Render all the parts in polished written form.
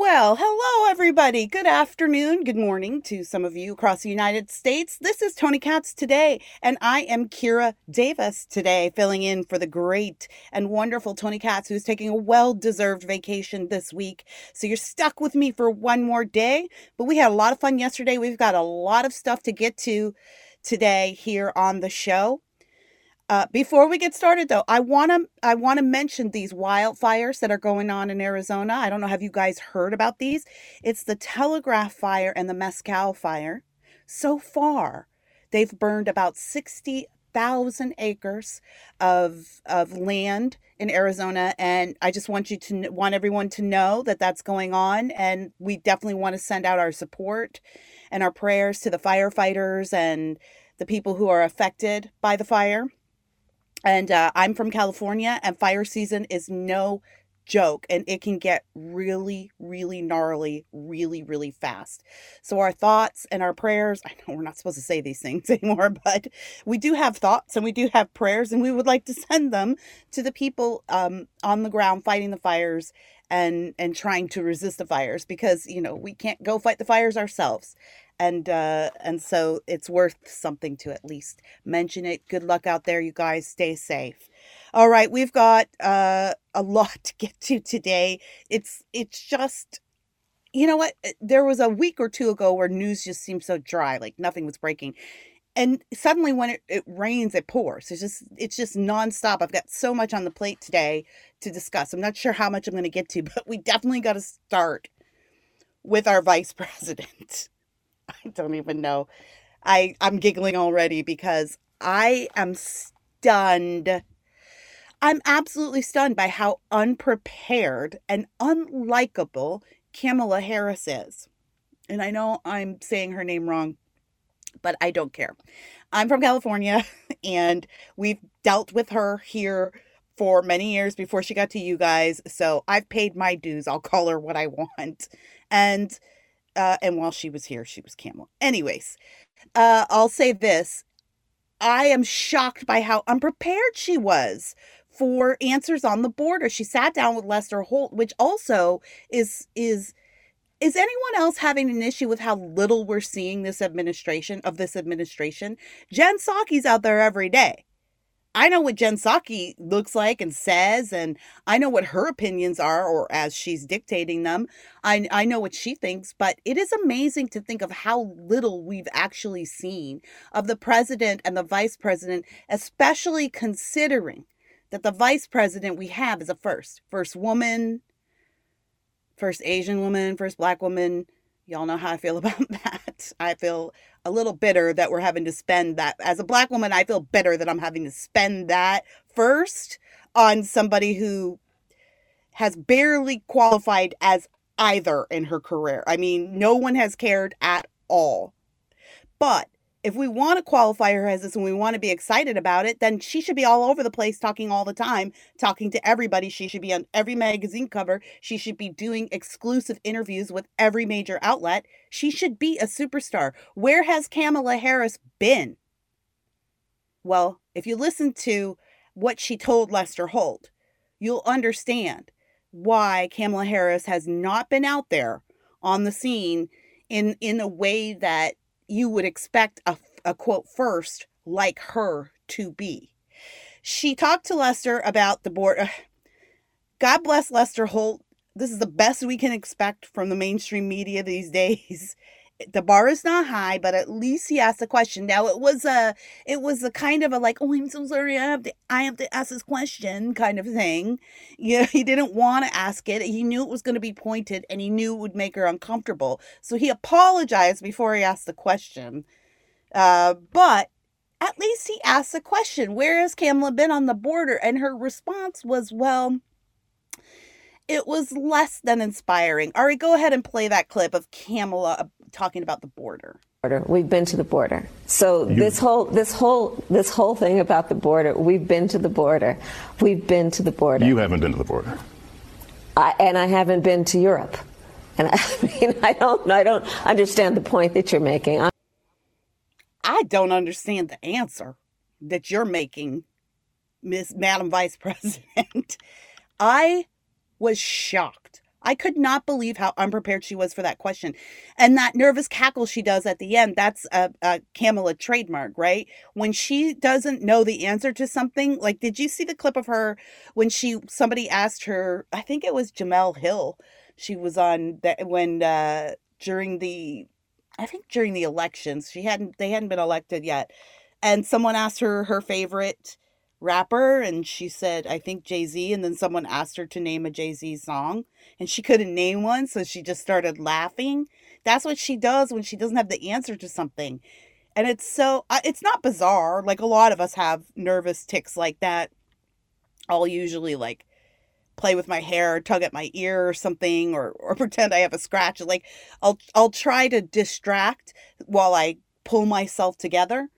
Well, hello, everybody. Good afternoon. Good morning to some of you across the United States. This is Tony Katz today, and I am Kira Davis today, filling in for the great and wonderful Tony Katz, who's taking a well-deserved vacation this week. So you're stuck with me for one more day, but we had a lot of fun yesterday. We've got a lot of stuff to get to today here on the show. Before we get started, though, I want to mention these wildfires that are going on in Arizona. I don't know, have you guys heard about these? It's the Telegraph Fire and the Mezcal Fire. So far, they've burned about 60,000 acres of land in Arizona, and I just want everyone to know that that's going on, and we definitely want to send out our support and our prayers to the firefighters and the people who are affected by the fire. And I'm from California, and fire season is no joke, and it can get really, really gnarly, really, really fast. So our thoughts and our prayers, I know we're not supposed to say these things anymore, but we do have thoughts and we do have prayers, and we would like to send them to the people on the ground fighting the fires and trying to resist the fires, because, you know, we can't go fight the fires ourselves. And so it's worth something to at least mention it. Good luck out there, you guys. Stay safe. All right, we've got a lot to get to today. It's just, you know what? There was a week or two ago where news just seemed so dry, like nothing was breaking. And suddenly when it rains, it pours. It's just nonstop. I've got so much on the plate today to discuss. I'm not sure how much I'm going to get to, but we definitely got to start with our vice president. I don't even know. I'm giggling already because I am stunned. I'm absolutely stunned by how unprepared and unlikable Kamala Harris is. And I know I'm saying her name wrong, but I don't care. I'm from California, and we've dealt with her here for many years before she got to you guys. So I've paid my dues. I'll call her what I want. And while she was here, she was Kamala. Anyways, I'll say this. I am shocked by how unprepared she was for answers on the border. She sat down with Lester Holt, which also is anyone else having an issue with how little we're seeing this administration? Jen Psaki's out there every day. I know what Jen Psaki looks like and says, and I know what her opinions are, or as she's dictating them. I know what she thinks, but it is amazing to think of how little we've actually seen of the president and the vice president, especially considering that the vice president we have is a first woman, first Asian woman, first black woman. Y'all know how I feel about that. I feel a little bitter that we're having to spend that. As a black woman, I feel bitter that I'm having to spend that first on somebody who has barely qualified as either in her career. I mean, no one has cared at all. But if we want to qualify her as this and we want to be excited about it, then she should be all over the place talking all the time, talking to everybody. She should be on every magazine cover. She should be doing exclusive interviews with every major outlet. She should be a superstar. Where has Kamala Harris been? Well, if you listen to what she told Lester Holt, you'll understand why Kamala Harris has not been out there on the scene in a way that you would expect a quote first like her to be. She talked to Lester about the border. God bless Lester Holt. This is the best we can expect from the mainstream media these days. The bar is not high, but at least he asked the question. Now it was a kind of a like, oh, I'm so sorry, I have to ask this question kind of thing. Yeah, he didn't want to ask it. He knew it was going to be pointed, and he knew it would make her uncomfortable. So he apologized before he asked the question. But at least he asked the question. Where has Kamala been on the border? And her response was, well, it was less than inspiring. All right, go ahead and play that clip of Kamala talking about the border. We've been to the border. So this whole thing about the border, we've been to the border. We've been to the border. You haven't been to the border. I haven't been to Europe. And I don't understand the point that you're making. I don't understand the answer that you're making, Madam Vice President. I was shocked. I could not believe how unprepared she was for that question. And that nervous cackle she does at the end, that's a Kamala trademark, right? When she doesn't know the answer to something, like, did you see the clip of her when somebody asked her, I think it was Jemele Hill, she was on that when, during the elections, they hadn't been elected yet. And someone asked her her favorite rapper, and she said, I think Jay-Z, and then someone asked her to name a Jay-Z song, and she couldn't name one, so she just started laughing. That's what she does when she doesn't have the answer to something. And it's not bizarre. Like, a lot of us have nervous tics like that. I'll usually, like, play with my hair, or tug at my ear or something, or pretend I have a scratch. Like, I'll try to distract while I pull myself together.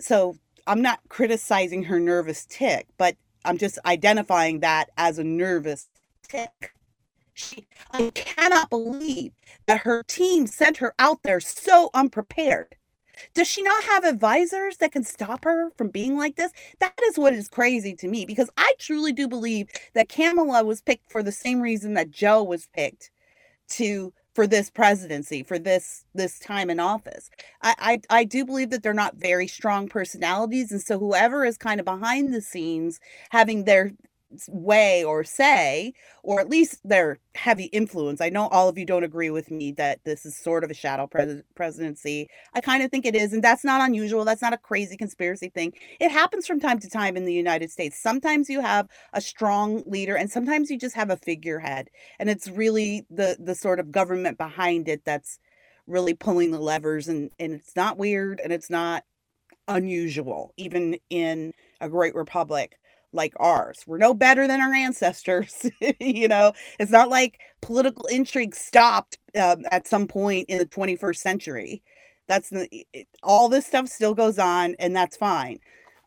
So I'm not criticizing her nervous tick, but I'm just identifying that as a nervous tick. I cannot believe that her team sent her out there so unprepared. Does she not have advisors that can stop her from being like this? That is what is crazy to me, because I truly do believe that Kamala was picked for the same reason that Joe was picked for this presidency, for this time in office. I do believe that they're not very strong personalities. And so whoever is kind of behind the scenes having their way or say, or at least their heavy influence. I know all of you don't agree with me that this is sort of a shadow presidency. I kind of think it is. And that's not unusual. That's not a crazy conspiracy thing. It happens from time to time in the United States. Sometimes you have a strong leader and sometimes you just have a figurehead. And it's really the sort of government behind it that's really pulling the levers. And it's not weird and it's not unusual, even in a great republic like ours. We're no better than our ancestors. You know, it's not like political intrigue stopped at some point in the 21st century. All this stuff still goes on, and that's fine.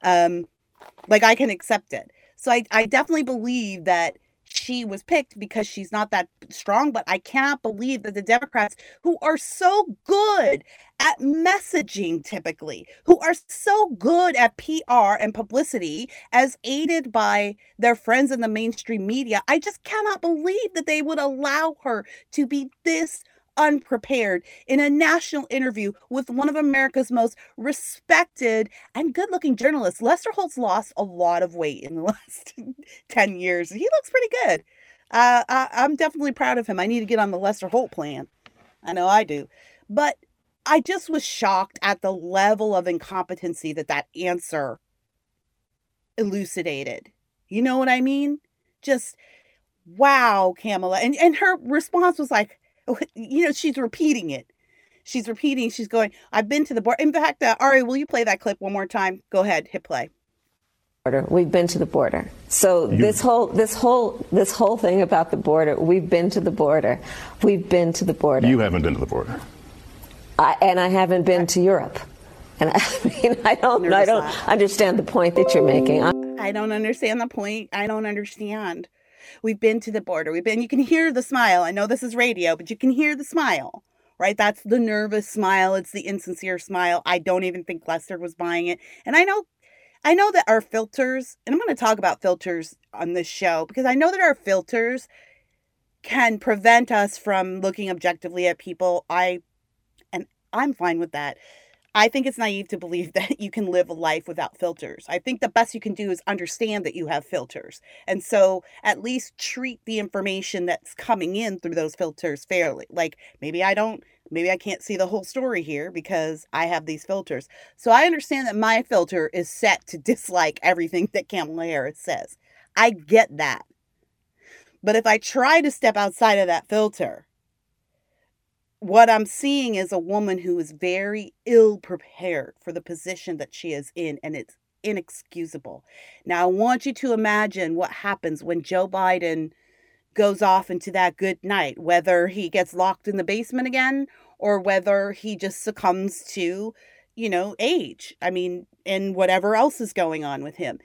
Like, I can accept it. So I definitely believe that she was picked because she's not that strong, but I cannot believe that the Democrats, who are so good at messaging typically, who are so good at PR and publicity as aided by their friends in the mainstream media, I just cannot believe that they would allow her to be this unprepared in a national interview with one of America's most respected and good-looking journalists. Lester Holt's lost a lot of weight in the last 10 years. He looks pretty good. I'm definitely proud of him. I need to get on the Lester Holt plan. I know I do. But I just was shocked at the level of incompetency that answer elucidated. You know what I mean? Just, wow, Kamala. And her response was like, you know, she's repeating it. She's going, I've been to the border. In fact, Ari, will you play that clip one more time? Go ahead, hit play. We've been to the border. So this whole thing about the border, we've been to the border. We've been to the border. You haven't been to the border. I haven't been to Europe. And I don't understand the point that you're making. I don't understand the point. I don't understand. We've been to the border. You can hear the smile. I know this is radio, but you can hear the smile, right? That's the nervous smile. It's the insincere smile. I don't even think Lester was buying it. And I know that our filters, and I'm going to talk about filters on this show, because I know that our filters can prevent us from looking objectively at people. I'm fine with that. I think it's naive to believe that you can live a life without filters. I think the best you can do is understand that you have filters. And so at least treat the information that's coming in through those filters fairly. Like, maybe I can't see the whole story here because I have these filters. So I understand that my filter is set to dislike everything that Kamala Harris says. I get that. But if I try to step outside of that filter, what I'm seeing is a woman who is very ill prepared for the position that she is in, and it's inexcusable. Now, I want you to imagine what happens when Joe Biden goes off into that good night, whether he gets locked in the basement again or whether he just succumbs to, you know, age. I mean, and whatever else is going on with him.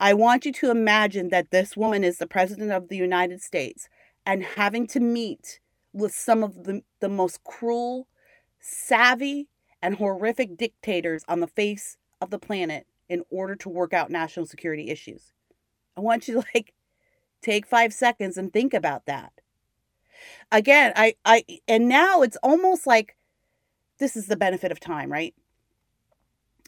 I want you to imagine that this woman is the president of the United States and having to meet with some of the most cruel, savvy, and horrific dictators on the face of the planet in order to work out national security issues. I want you to, like, take 5 seconds and think about that. again, I and now it's almost like this is the benefit of time, right?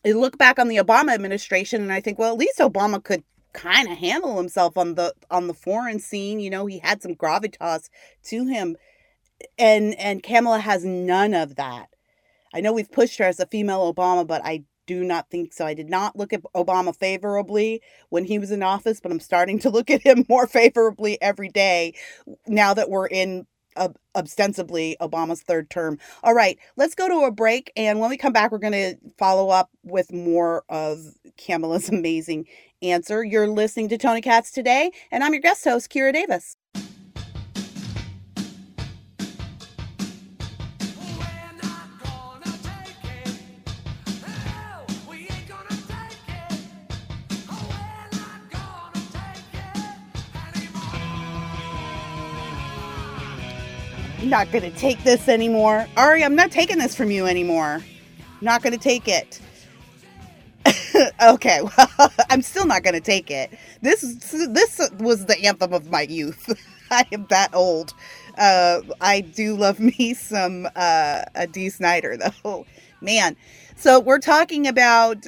I look back on the Obama administration and I think, well, at least Obama could kind of handle himself on the foreign scene. You know, he had some gravitas to him, and Kamala has none of that. I know we've pushed her as a female Obama, but I do not think so. I did not look at Obama favorably when he was in office, but I'm starting to look at him more favorably every day now that we're in ostensibly Obama's third term. All right, let's go to a break. And when we come back, we're going to follow up with more of Kamala's amazing answer. You're listening to Tony Katz Today, and I'm your guest host, Kira Davis. Not gonna take this anymore, Ari. I'm not taking this from you anymore. Not gonna take it. Okay, well, I'm still not gonna take it. This was the anthem of my youth. I am that old. I do love me some a D. Snyder, though, man. So we're talking about.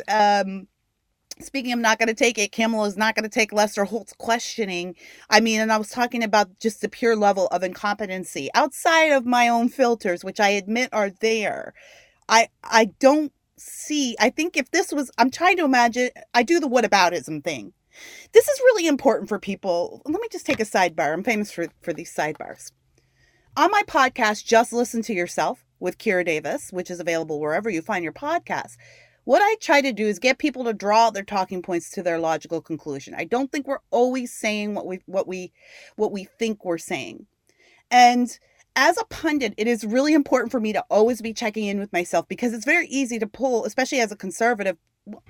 Speaking of not going to take it, Kamala is not going to take Lester Holt's questioning. I mean, and I was talking about just the pure level of incompetency outside of my own filters, which I admit are there. I don't see, I think if this was, I'm trying to imagine, I do the whataboutism thing. This is really important for people. Let me just take a sidebar. I'm famous for these sidebars. On my podcast, Just Listen to Yourself with Kira Davis, which is available wherever you find your podcasts. What I try to do is get people to draw their talking points to their logical conclusion. I don't think we're always saying what we think we're saying. And as a pundit, it is really important for me to always be checking in with myself, because it's very easy to pull, especially as a conservative,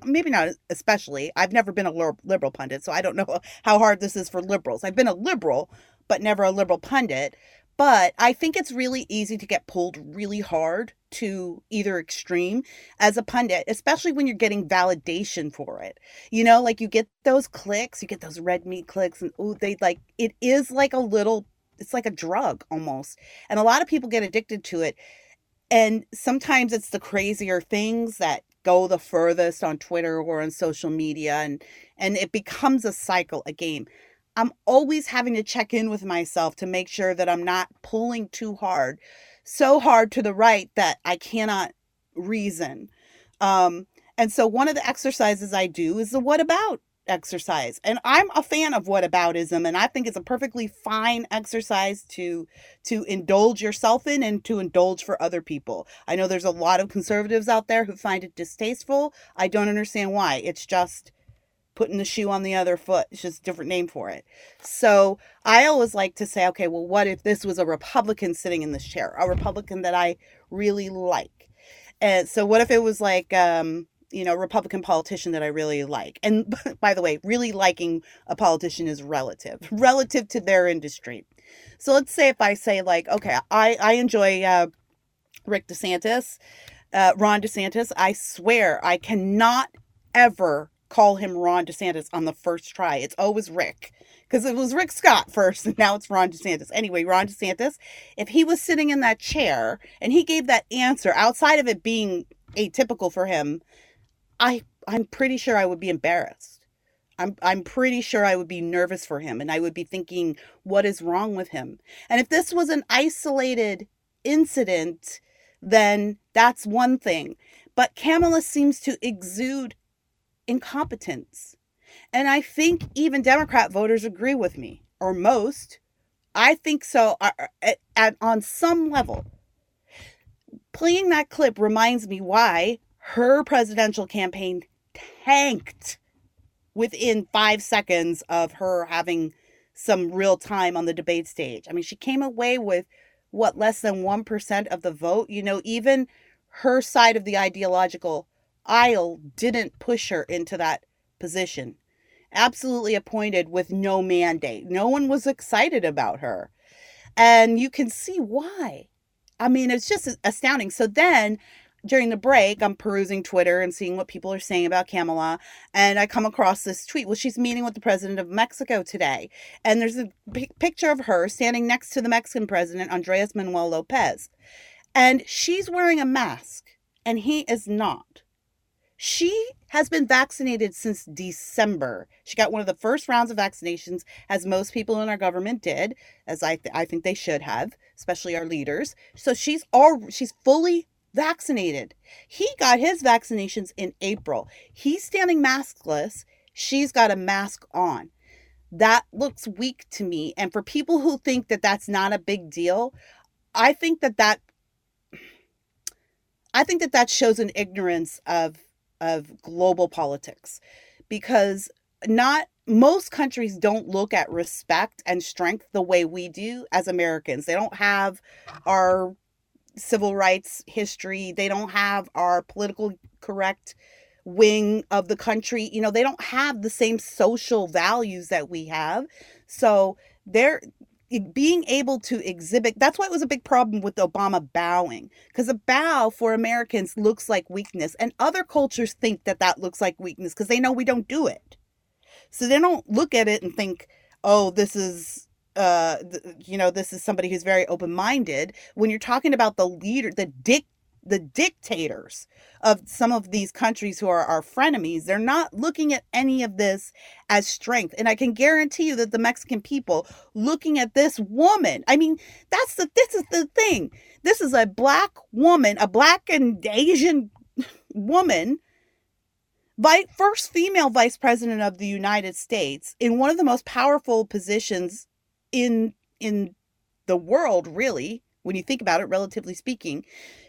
maybe not especially. I've never been a liberal pundit, so I don't know how hard this is for liberals. I've been a liberal, but never a liberal pundit. But I think it's really easy to get pulled really hard to either extreme as a pundit, especially when you're getting validation for it. You know, like you get those clicks, you get those red meat clicks, and ooh, they like, it is like a little, it's like a drug almost. And a lot of people get addicted to it. And sometimes it's the crazier things that go the furthest on Twitter or on social media. And it becomes a cycle, a game. I'm always having to check in with myself to make sure that I'm not pulling too hard, so hard to the right that I cannot reason. And so one of the exercises I do is the what about exercise. And I'm a fan of whataboutism, and I think it's a perfectly fine exercise to indulge yourself in and to indulge for other people. I know there's a lot of conservatives out there who find it distasteful. I don't understand why. It's just putting the shoe on the other foot. It's just a different name for it. So I always like to say, okay, well, what if this was a Republican sitting in this chair, a Republican that I really like? And so what if it was like, you know, Republican politician that I really like? And by the way, really liking a politician is relative to their industry. So let's say if I say like, okay, I enjoy Ron DeSantis. I swear I cannot ever call him Ron DeSantis on the first try. It's always Rick, because it was Rick Scott first, and now it's Ron DeSantis. Anyway, Ron DeSantis, if he was sitting in that chair and he gave that answer, outside of it being atypical for him, I'm pretty sure I would be embarrassed. I'm pretty sure I would be nervous for him, and I would be thinking, what is wrong with him? And if this was an isolated incident, then that's one thing. But Kamala seems to exude incompetence. And I think even Democrat voters agree with me, or most. I think so on some level. Playing that clip reminds me why her presidential campaign tanked within 5 seconds of her having some real time on the debate stage. I mean, she came away with what, less than 1% of the vote. You know, even her side of the ideological aisle didn't push her into that position. Absolutely appointed with no mandate. No one was excited about her. And you can see why. I mean, it's just astounding. So then during the break, I'm perusing Twitter and seeing what people are saying about Kamala, and I come across this tweet. Well, she's meeting with the president of Mexico today, and there's a picture of her standing next to the Mexican president, Andres Manuel Lopez, and she's wearing a mask, and he is not. She has been vaccinated since December. She got one of the first rounds of vaccinations, as most people in our government did, as I think they should have, especially our leaders. So she's fully vaccinated. He got his vaccinations in April. He's standing maskless. She's got a mask on. That looks weak to me. And for people who think that that's not a big deal, I think that shows an ignorance of global politics, because not most countries don't look at respect and strength the way we do as Americans. They don't have our civil rights history. They don't have our political correct wing of the country. You know, they don't have the same social values that we have. So they're being able to exhibit. That's why it was a big problem with Obama bowing, because a bow for Americans looks like weakness, and other cultures think that that looks like weakness because they know we don't do it. So they don't look at it and think, oh, this is, this is somebody who's very open-minded. When you're talking about the leader, the dictators of some of these countries who are our frenemies, they're not looking at any of this as strength. And I can guarantee you that the Mexican people looking at this woman, I mean, this is the thing. This is a black woman, a black and Asian woman, first female vice president of the United States, in one of the most powerful positions in the world, really, when you think about it, relatively speaking.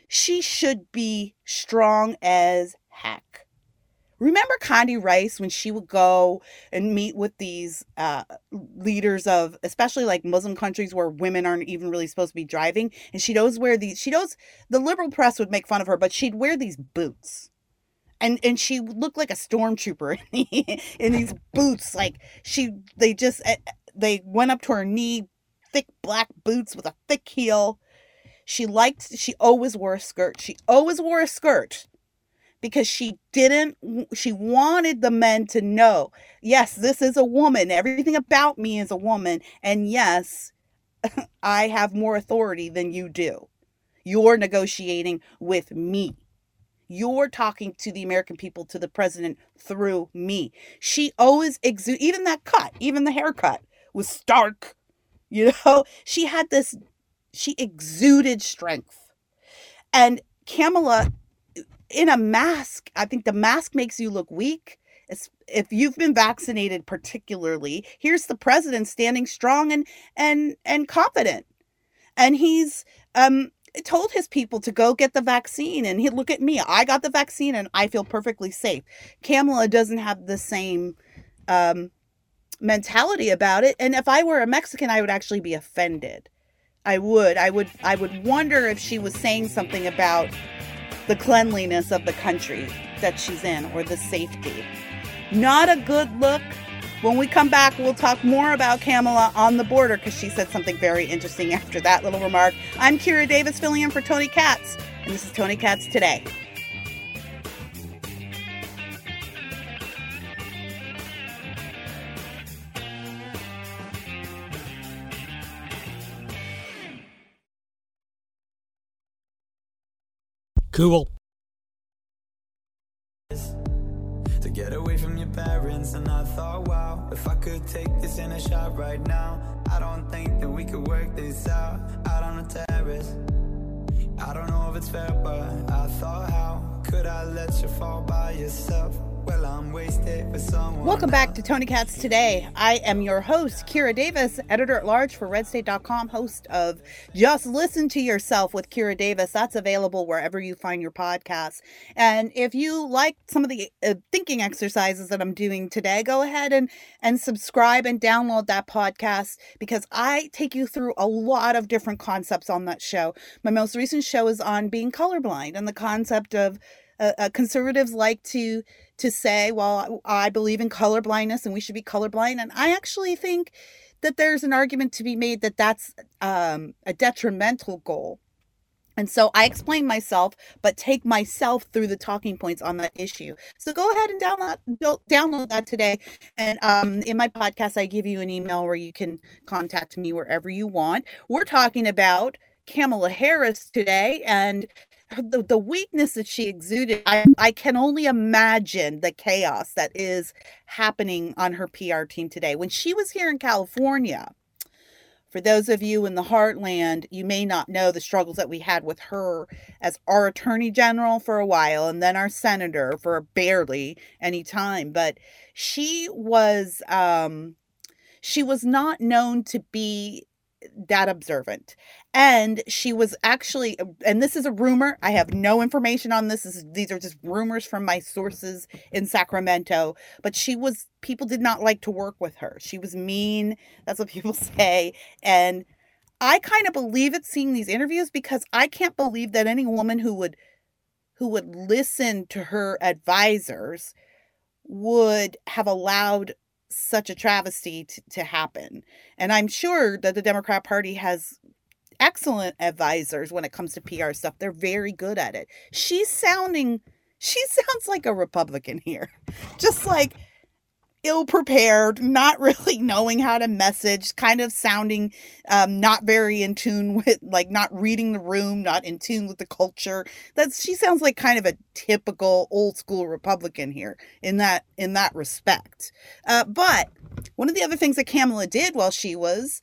She should be strong as heck. Remember Condi Rice when she would go and meet with these leaders of, especially like Muslim countries where women aren't even really supposed to be driving. And she'd always wear these, the liberal press would make fun of her, but she'd wear these boots. And she looked like a stormtrooper in these boots. Like they went up to her knee, thick black boots with a thick heel. She always wore a skirt. She always wore a skirt because she wanted the men to know, yes, this is a woman. Everything about me is a woman. And yes, I have more authority than you do. You're negotiating with me. You're talking to the American people, to the president through me. She always even that cut, even the haircut was stark. You know, she had this. She exuded strength. And Kamala, in a mask, I think the mask makes you look weak. If you've been vaccinated particularly, here's the president standing strong and confident. And he's told his people to go get the vaccine. And look at me, I got the vaccine and I feel perfectly safe. Kamala doesn't have the same mentality about it. And if I were a Mexican, I would actually be offended. I would wonder if she was saying something about the cleanliness of the country that she's in or the safety. Not a good look. When we come back, we'll talk more about Kamala on the border because she said something very interesting after that little remark. I'm Kira Davis filling in for Tony Katz, and this is Tony Katz Today. Cool. To get away from your parents, and I thought, wow, if I could take this in a shot right now, I don't think that we could work this out on the terrace. I don't know if it's fair, but I thought, how could I let you fall by yourself? Well, I'm wasted for someone. Welcome back to Tony Katz Today. I am your host, Kira Davis, editor-at-large for RedState.com, host of Just Listen to Yourself with Kira Davis. That's available wherever you find your podcasts. And if you like some of the thinking exercises that I'm doing today, go ahead and subscribe and download that podcast, because I take you through a lot of different concepts on that show. My most recent show is on being colorblind and the concept of conservatives like to say, well, I believe in colorblindness and we should be colorblind. And I actually think that there's an argument to be made that that's a detrimental goal And so I explain myself, but take myself through the talking points on that issue. So go ahead and download that today. And in my podcast, I give you an email where you can contact me wherever you want. We're talking about Kamala Harris today and the weakness that she exuded. I can only imagine the chaos that is happening on her PR team today. When she was here in California, for those of you in the heartland, you may not know the struggles that we had with her as our attorney general for a while and then our senator for barely any time. But she was not known to be that observant. And she was actually, and this is a rumor, I have no information on this. These are just rumors from my sources in Sacramento, but people did not like to work with her. She was mean. That's what people say. And I kind of believe it seeing these interviews, because I can't believe that any woman who would listen to her advisors would have allowed such a travesty to happen. And I'm sure that the Democrat Party has excellent advisors when it comes to PR stuff. They're very good at it. She sounds like a Republican here. Just like ill-prepared, not really knowing how to message, kind of sounding not very in tune with, like, not reading the room, not in tune with the culture. She sounds like kind of a typical old school Republican here in that respect. But one of the other things that Kamala did while she was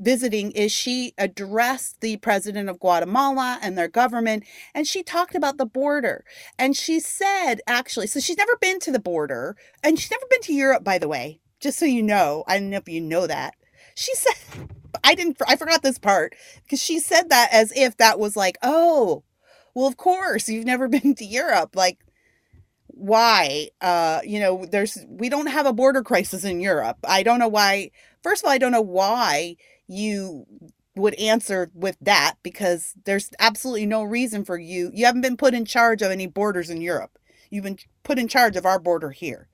visiting is she addressed the president of Guatemala and their government, and she talked about the border. And she said, actually, so she's never been to the border, and she's never been to Europe, by the way, just so you know. I don't know if you know that. She said, I forgot this part, because she said that as if that was like, oh, well, of course, you've never been to Europe. Like, why? We don't have a border crisis in Europe. I don't know why. First of all, I don't know why you would answer with that, because there's absolutely no reason for you. You haven't been put in charge of any borders in Europe. You've been put in charge of our border here.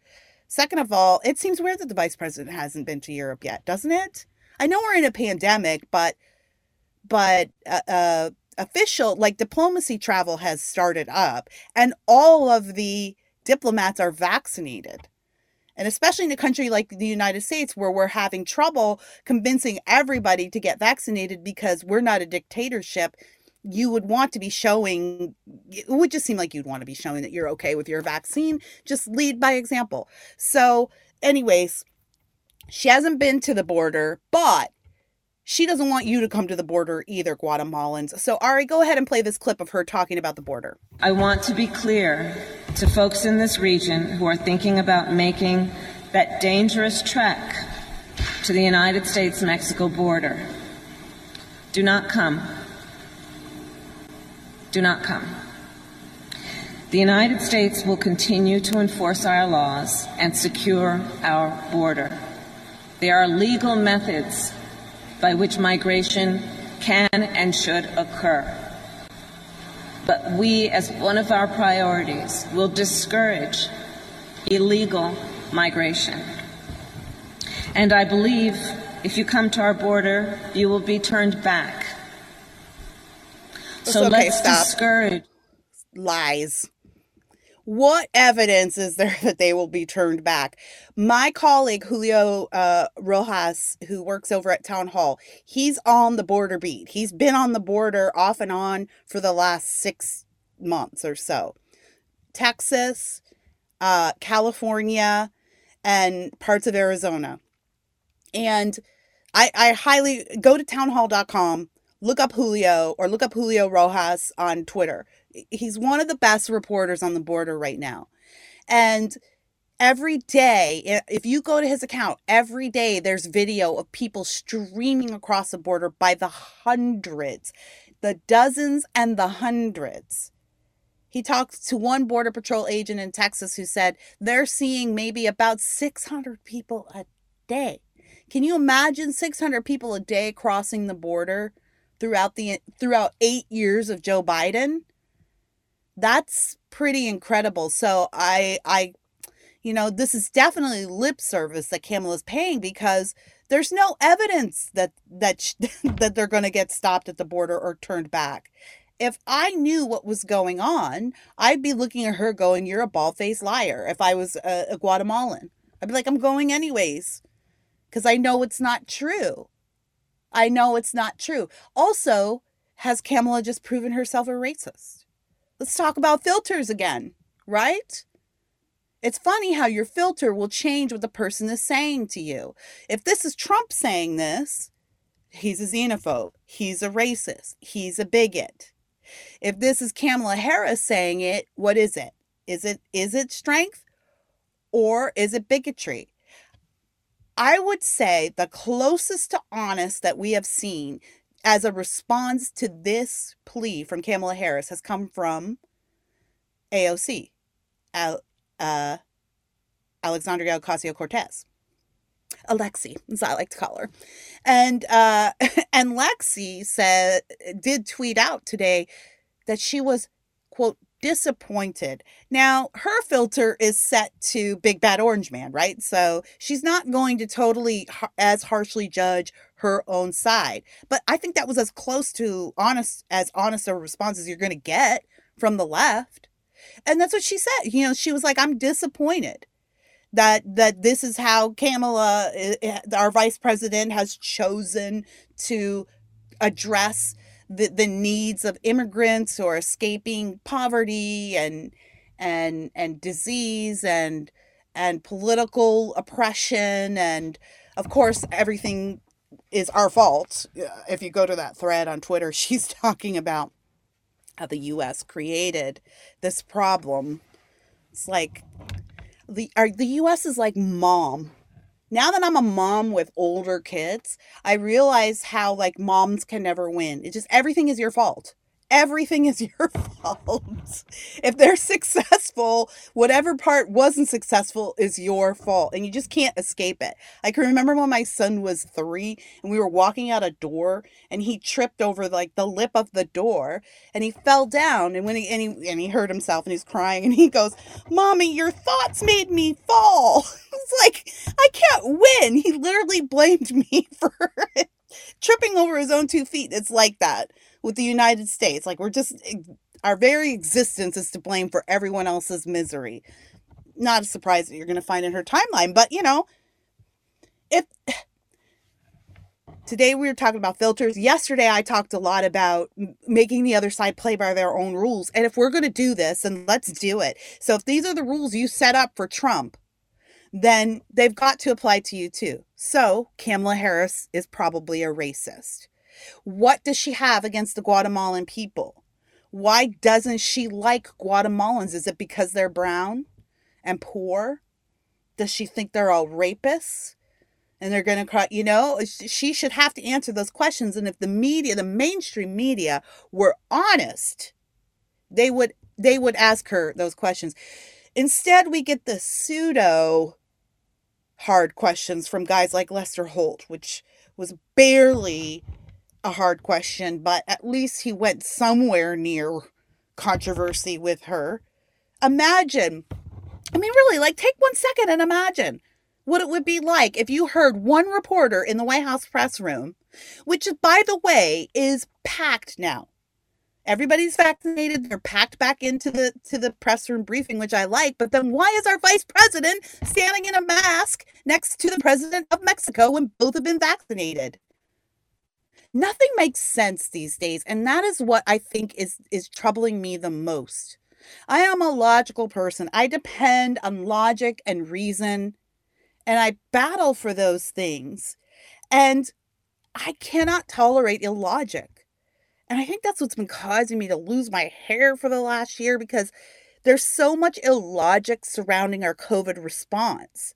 Second of all, it seems weird that the vice president hasn't been to Europe yet, doesn't it? I know we're in a pandemic, but official, like, diplomacy travel has started up, and all of the diplomats are vaccinated. And especially in a country like the United States, where we're having trouble convincing everybody to get vaccinated because we're not a dictatorship, it would just seem like you'd want to be showing that you're okay with your vaccine. Just lead by example. So anyways, she hasn't been to the border, but she doesn't want you to come to the border either, Guatemalans. So Ari, go ahead and play this clip of her talking about the border. I want to be clear to folks in this region who are thinking about making that dangerous trek to the United States-Mexico border. Do not come. Do not come. The United States will continue to enforce our laws and secure our border. There are legal methods by which migration can and should occur. But we, as one of our priorities, will discourage illegal migration. And I believe if you come to our border, you will be turned back. So let's discourage lies. What evidence is there that they will be turned back? My colleague, Julio Rojas, who works over at Town Hall, he's on the border beat. He's been on the border off and on for the last 6 months or so. Texas, California, and parts of Arizona. And I highly go to townhall.com, look up Julio, or look up Julio Rojas on Twitter. He's one of the best reporters on the border right now. And every day, if you go to his account, every day there's video of people streaming across the border by the hundreds, the dozens and the hundreds. He talked to one Border Patrol agent in Texas who said they're seeing maybe about 600 people a day. Can you imagine 600 people a day crossing the border throughout 8 years of Joe Biden? That's pretty incredible. So I, this is definitely lip service that Kamala's paying, because There's no evidence that they're going to get stopped at the border or turned back. If I knew what was going on, I'd be looking at her going, you're a bald-faced liar. If I was a Guatemalan, I'd be like, I'm going anyways, because I know it's not true. I know it's not true. Also, has Kamala just proven herself a racist? Let's talk about filters again, right? It's funny how your filter will change what the person is saying to you. If this is Trump saying this, he's a xenophobe, he's a racist, he's a bigot. If this is Kamala Harris saying it, what is it? Is it strength or is it bigotry? I would say the closest to honest that we have seen as a response to this plea from Kamala Harris has come from AOC, Alexandria Ocasio-Cortez. Alexi, as I like to call her. And Lexi did tweet out today that she was, quote, disappointed. Now, her filter is set to Big Bad Orange Man, right? So she's not going to totally as harshly judge her own side. But I think that was as close to honest a response as you're going to get from the left. And that's what she said. You know, she was like, I'm disappointed that this is how Kamala, our vice president, has chosen to address the needs of immigrants or escaping poverty and disease and political oppression. And of course, everything is our fault. If you go to that thread on Twitter, she's talking about how the U.S. created this problem. It's like the U.S. is like mom. Now that I'm a mom with older kids, I realize how like moms can never win. It just, everything is your fault. Everything is your fault. If they're successful, whatever part wasn't successful is your fault. And you just can't escape it. I can remember when my son was 3 and we were walking out a door and he tripped over like the lip of the door and he fell down and when he hurt himself and he's crying and he goes, Mommy, your thoughts made me fall. It's like, I can't win. He literally blamed me for tripping over his own 2 feet. It's like that with the United States. Like, we're just, our very existence is to blame for everyone else's misery. Not a surprise that you're going to find in her timeline, but you know, if today we were talking about filters, yesterday I talked a lot about making the other side play by their own rules. And if we're going to do this, then let's do it. So if these are the rules you set up for Trump, then they've got to apply to you too. So Kamala Harris is probably a racist. What does she have against the Guatemalan people? Why doesn't she like Guatemalans? Is it because they're brown and poor? Does she think they're all rapists? And they're going to cry, you know, she should have to answer those questions. And if the media, the mainstream media, were honest, they would ask her those questions. Instead, we get the pseudo hard questions from guys like Lester Holt, which was barely a hard question, but at least he went somewhere near controversy with her. Imagine, I mean, really, like, take 1 second and imagine what it would be like if you heard one reporter in the White House press room, which, by the way, is packed now. Everybody's vaccinated. They're packed back into the press room briefing, which I like. But then why is our vice president standing in a mask next to the president of Mexico when both have been vaccinated? Nothing makes sense these days, and that is what I think is troubling me the most. I am a logical person. I depend on logic and reason, and I battle for those things. And I cannot tolerate illogic. And I think that's what's been causing me to lose my hair for the last year, because there's so much illogic surrounding our COVID response.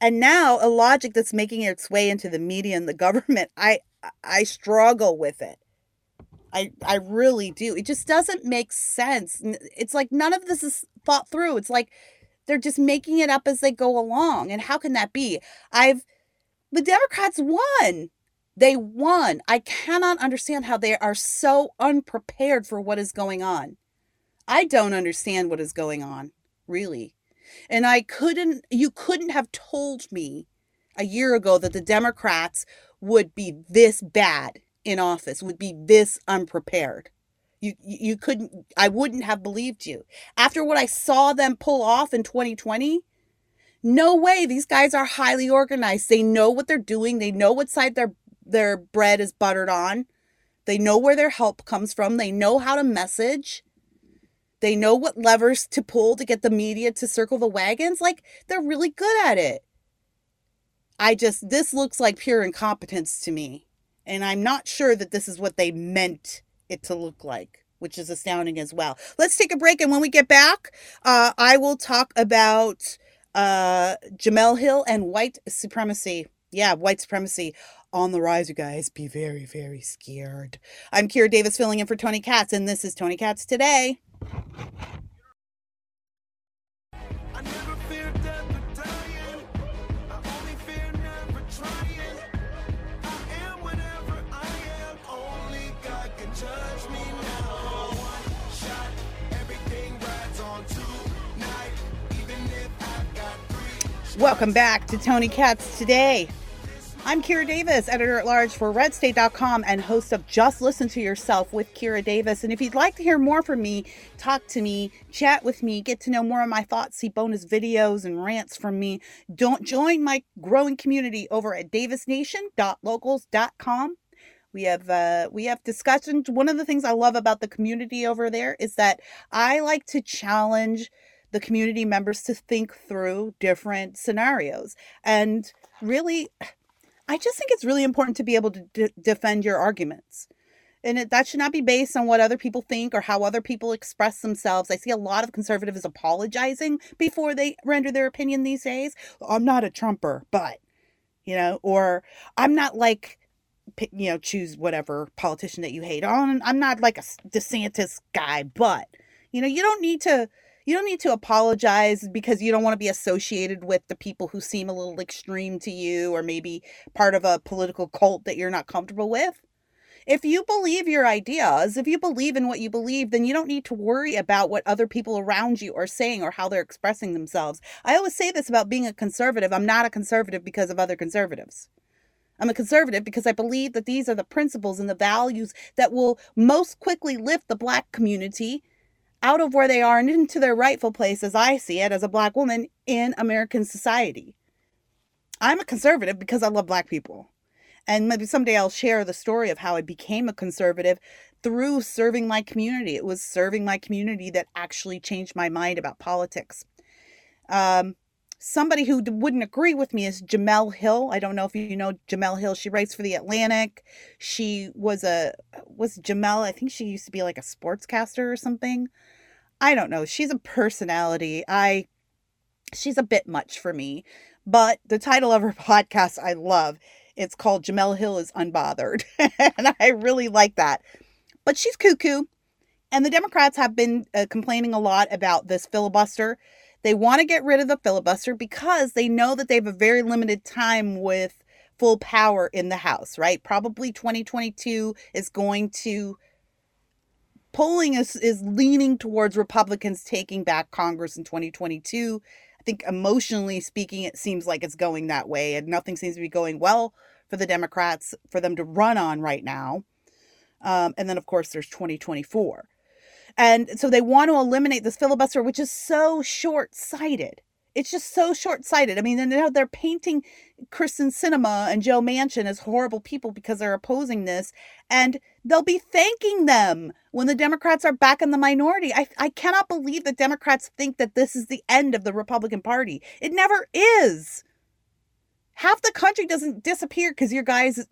And now illogic that's making its way into the media and the government, I struggle with it. I really do. It just doesn't make sense. It's like none of this is thought through. It's like they're just making it up as they go along. And how can that be? The Democrats won. They won. I cannot understand how they are so unprepared for what is going on. I don't understand what is going on, really. And you couldn't have told me a year ago that the Democrats would be this bad in office, would be this unprepared. You couldn't, I wouldn't have believed you. After what I saw them pull off in 2020, no way. These guys are highly organized. They know what they're doing. They know what side their bread is buttered on. They know where their help comes from. They know how to message. They know what levers to pull to get the media to circle the wagons. Like, they're really good at it. This looks like pure incompetence to me. And I'm not sure that this is what they meant it to look like, which is astounding as well. Let's take a break. And when we get back, I will talk about Jemele Hill and white supremacy. Yeah, white supremacy on the rise, you guys. Be very, very scared. I'm Kira Davis filling in for Tony Katz, and this is Tony Katz Today. Welcome back to Tony Katz Today. I'm Kira Davis, editor-at-large for RedState.com and host of Just Listen to Yourself with Kira Davis. And if you'd like to hear more from me, talk to me, chat with me, get to know more of my thoughts, see bonus videos and rants from me, don't join my growing community over at davisnation.locals.com. We have discussions. One of the things I love about the community over there is that I like to challenge the community members to think through different scenarios. And really, I just think it's really important to be able to defend your arguments. And that should not be based on what other people think or how other people express themselves. I see a lot of conservatives apologizing before they render their opinion these days. I'm not a Trumper, but, or I'm not like, choose whatever politician that you hate. I'm not like a DeSantis guy, but, you don't need to apologize because you don't want to be associated with the people who seem a little extreme to you or maybe part of a political cult that you're not comfortable with. If you believe your ideas, if you believe in what you believe, then you don't need to worry about what other people around you are saying or how they're expressing themselves. I always say this about being a conservative. I'm not a conservative because of other conservatives. I'm a conservative because I believe that these are the principles and the values that will most quickly lift the Black community out of where they are and into their rightful place, as I see it, as a Black woman in American society. I'm a conservative because I love Black people. And maybe someday I'll share the story of how I became a conservative through serving my community. It was serving my community that actually changed my mind about politics. Somebody who wouldn't agree with me is Jemele Hill. I don't know if you know Jemele Hill. She writes for The Atlantic. She was Jemele, I think she used to be like a sportscaster or something. I don't know. She's a personality. She's a bit much for me, but the title of her podcast I love. It's called Jemele Hill is Unbothered. And I really like that. But she's cuckoo. And the Democrats have been complaining a lot about this filibuster. They want to get rid of the filibuster because they know that they have a very limited time with full power in the House, right? Probably 2022 is going to, polling is leaning towards Republicans taking back Congress in 2022. I think emotionally speaking, it seems like it's going that way, and nothing seems to be going well for the Democrats for them to run on right now. And then, of course, there's 2024. And so they want to eliminate this filibuster, which is so short-sighted. It's just so short-sighted. I mean, they're painting Kristen Sinema and Joe Manchin as horrible people because they're opposing this. And they'll be thanking them when the Democrats are back in the minority. I cannot believe that Democrats think that this is the end of the Republican Party. It never is. Half the country doesn't disappear because your guy is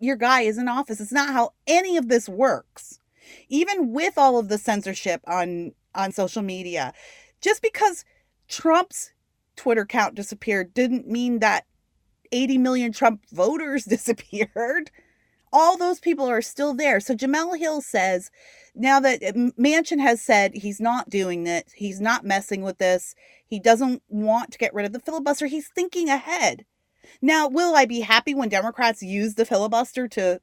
in office. It's not how any of this works. Even with all of the censorship on social media, just because Trump's Twitter account disappeared didn't mean that 80 million Trump voters disappeared. All those people are still there. So Jemele Hill says now that Manchin has said he's not doing it, he's not messing with this, he doesn't want to get rid of the filibuster, he's thinking ahead. Now, will I be happy when Democrats use the filibuster to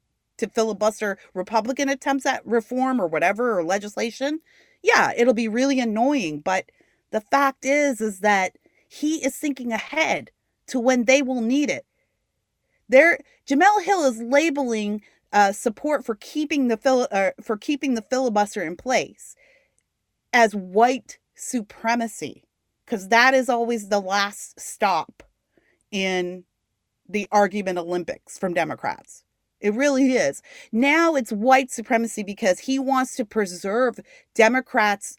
filibuster Republican attempts at reform or whatever, or legislation? Yeah, it'll be really annoying. But the fact is that he is thinking ahead to when they will need it. There, Jemele Hill is labeling support for keeping the filibuster in place as white supremacy, because that is always the last stop in the argument Olympics from Democrats. It really is. Now it's white supremacy because he wants to preserve Democrats'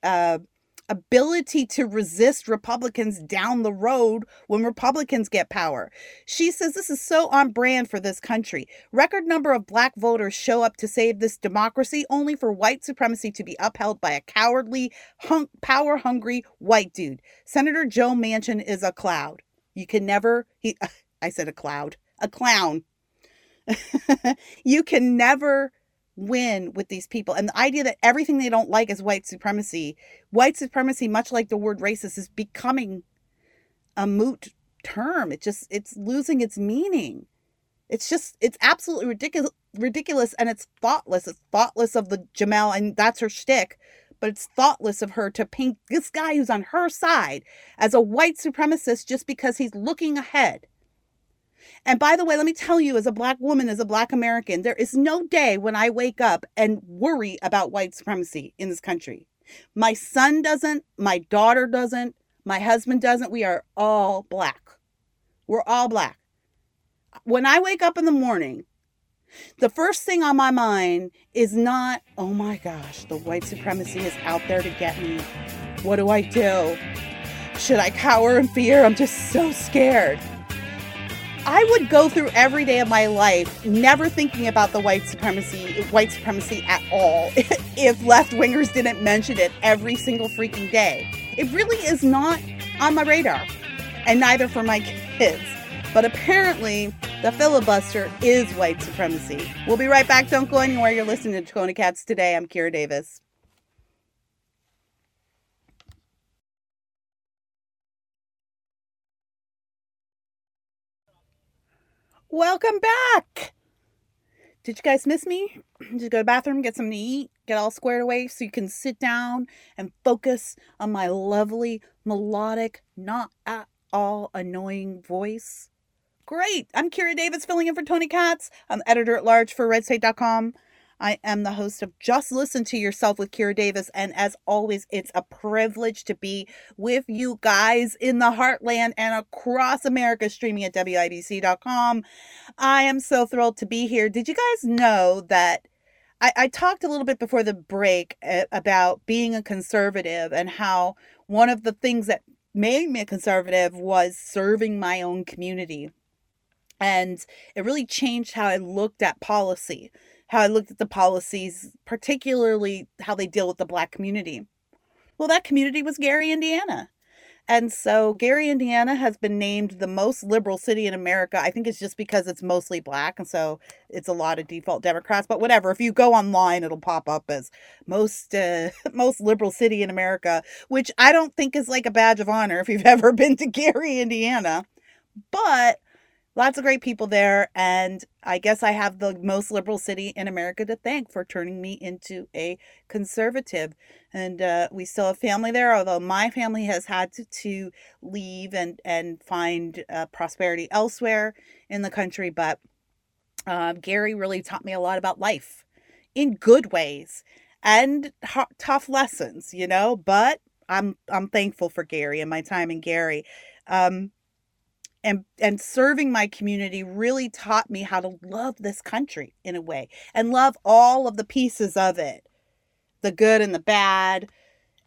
ability to resist Republicans down the road when Republicans get power. She says this is so on brand for this country. Record number of black voters show up to save this democracy, only for white supremacy to be upheld by a cowardly, power-hungry white dude. Senator Joe Manchin is a clown. You can never... A clown. You can never win with these people. And the idea that everything they don't like is white supremacy, much like the word racist, is becoming a moot term. It's losing its meaning. It's absolutely ridiculous. And it's thoughtless. It's thoughtless of the Jemele, and that's her shtick, but it's thoughtless of her to paint this guy who's on her side as a white supremacist just because he's looking ahead. And by the way, let me tell you, as a black woman, as a black American, there is no day when I wake up and worry about white supremacy in this country. My son doesn't, my daughter doesn't, my husband doesn't. We are all black. We're all black. When I wake up in the morning, the first thing on my mind is not, oh my gosh, the white supremacy is out there to get me. What do I do? Should I cower in fear? I'm just so scared. I would go through every day of my life never thinking about the white supremacy at all if left-wingers didn't mention it every single freaking day. It really is not on my radar, and neither for my kids. But apparently, the filibuster is white supremacy. We'll be right back. Don't go anywhere. You're listening to Tony Katz Today. I'm Kira Davis. Welcome back. Did you guys miss me? Did you go to the bathroom, get something to eat, get all squared away so you can sit down and focus on my lovely, melodic, not at all annoying voice? Great. I'm Kira Davis, filling in for Tony Katz. I'm editor-at-large for RedState.com. I am the host of Just Listen to Yourself with Kira Davis. And as always, it's a privilege to be with you guys in the heartland and across America, streaming at WIBC.com. I am so thrilled to be here. Did you guys know that I talked a little bit before the break about being a conservative and how one of the things that made me a conservative was serving my own community. And it really changed how I looked at policy. How I looked at the policies, particularly how they deal with the black community. Well, that community was Gary, Indiana. And so Gary, Indiana has been named the most liberal city in America. I think it's just because it's mostly black. And so it's a lot of default Democrats, but whatever. If you go online, it'll pop up as most liberal city in America, which I don't think is like a badge of honor if you've ever been to Gary, Indiana. But lots of great people there, and I guess I have the most liberal city in America to thank for turning me into a conservative. And we still have family there, although my family has had to leave and find prosperity elsewhere in the country. But Gary really taught me a lot about life in good ways and tough lessons, you know. But I'm thankful for Gary and my time in Gary. And serving my community really taught me how to love this country in a way and love all of the pieces of it, the good and the bad.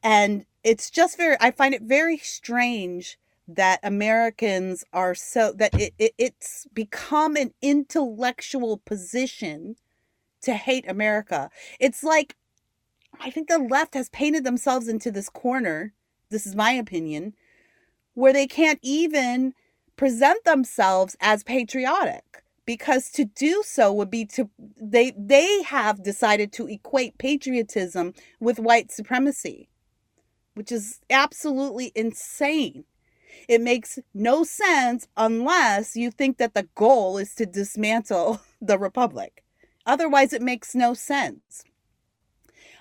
And it's just I find it very strange that Americans are so, that it's become an intellectual position to hate America. It's like, I think the left has painted themselves into this corner, this is my opinion, where they can't even present themselves as patriotic, because to do so would be to, they have decided to equate patriotism with white supremacy, which is absolutely insane. It makes no sense unless you think that the goal is to dismantle the republic. Otherwise, it makes no sense.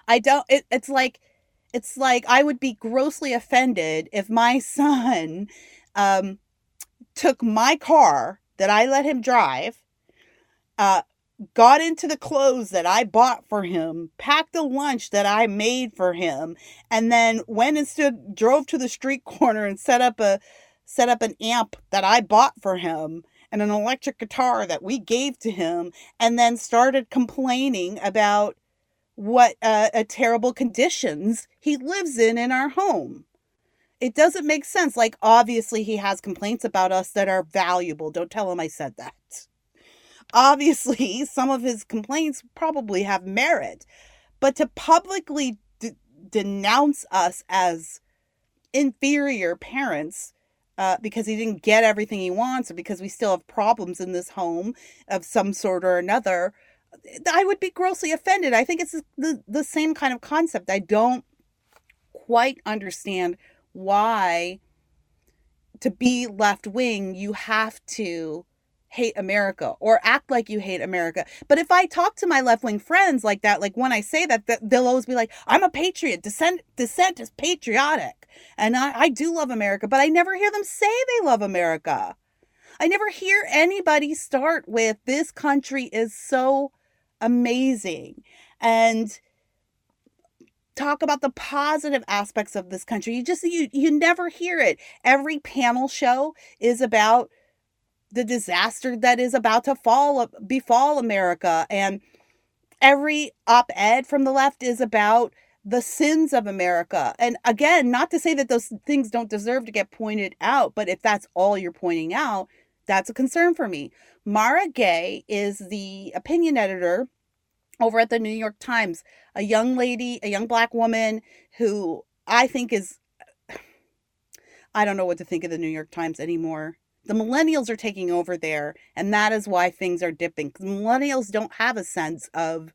It's like I would be grossly offended if my son took my car that I let him drive got into the clothes that I bought for him, packed the lunch that I made for him, and then went and drove to the street corner and set up an amp that I bought for him and an electric guitar that we gave to him, and then started complaining about what terrible conditions he lives in our home. It doesn't make sense. Like, obviously he has complaints about us that are valuable. Don't tell him I said that. Obviously, some of his complaints probably have merit, but to publicly denounce us as inferior parents because he didn't get everything he wants, or because we still have problems in this home of some sort or another, I would be grossly offended. I think it's the same kind of concept. I don't quite understand why, to be left-wing, you have to hate America or act like you hate America. But if I talk to my left-wing friends like that, like when I say that, they'll always be like, I'm a patriot. Dissent is patriotic. And I do love America, but I never hear them say they love America. I never hear anybody start with, this country is so amazing, and talk about the positive aspects of this country. You never hear it. Every panel show is about the disaster that is about to befall America. And every op-ed from the left is about the sins of America. And again, not to say that those things don't deserve to get pointed out, but if that's all you're pointing out, that's a concern for me. Mara Gay is the opinion editor over at the New York Times, a young lady, a young black woman who I think is, I don't know what to think of the New York Times anymore. The millennials are taking over there, and that is why things are dipping. Millennials don't have a sense of,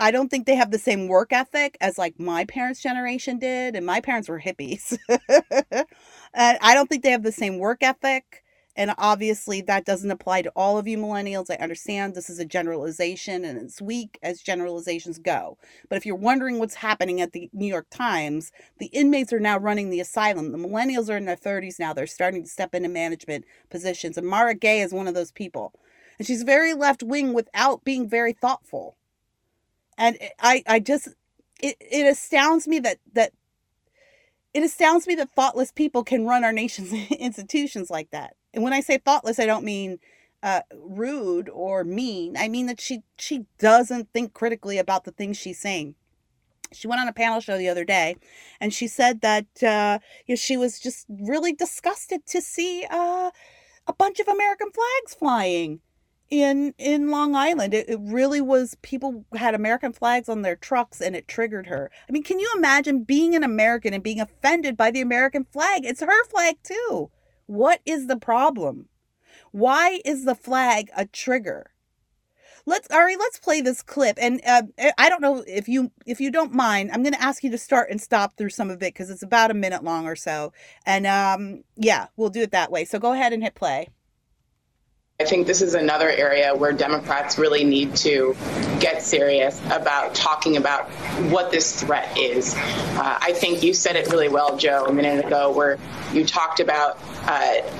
I don't think they have the same work ethic as like my parents' generation did, and my parents were hippies. And I don't think they have the same work ethic, and obviously that doesn't apply to all of you millennials. I understand this is a generalization, and it's weak as generalizations go. But if you're wondering what's happening at the New York Times, the inmates are now running the asylum. The millennials are in their 30s now. They're starting to step into management positions. And Mara Gay is one of those people. And she's very left-wing without being very thoughtful. And it astounds me that thoughtless people can run our nation's institutions like that. And when I say thoughtless, I don't mean rude or mean. I mean that she doesn't think critically about the things she's saying. She went on a panel show the other day, and she said that she was just really disgusted to see a bunch of American flags flying in Long Island. It really was, people had American flags on their trucks, and it triggered her. I mean, can you imagine being an American and being offended by the American flag? It's her flag too. What is the problem? Why is the flag a trigger? Let's play this clip. And I don't know if you don't mind, I'm going to ask you to start and stop through some of it, because it's about a minute long or so. And we'll do it that way. So go ahead and hit play. I think this is another area where Democrats really need to get serious about talking about what this threat is. I think you said it really well, Joe, a minute ago, where you talked about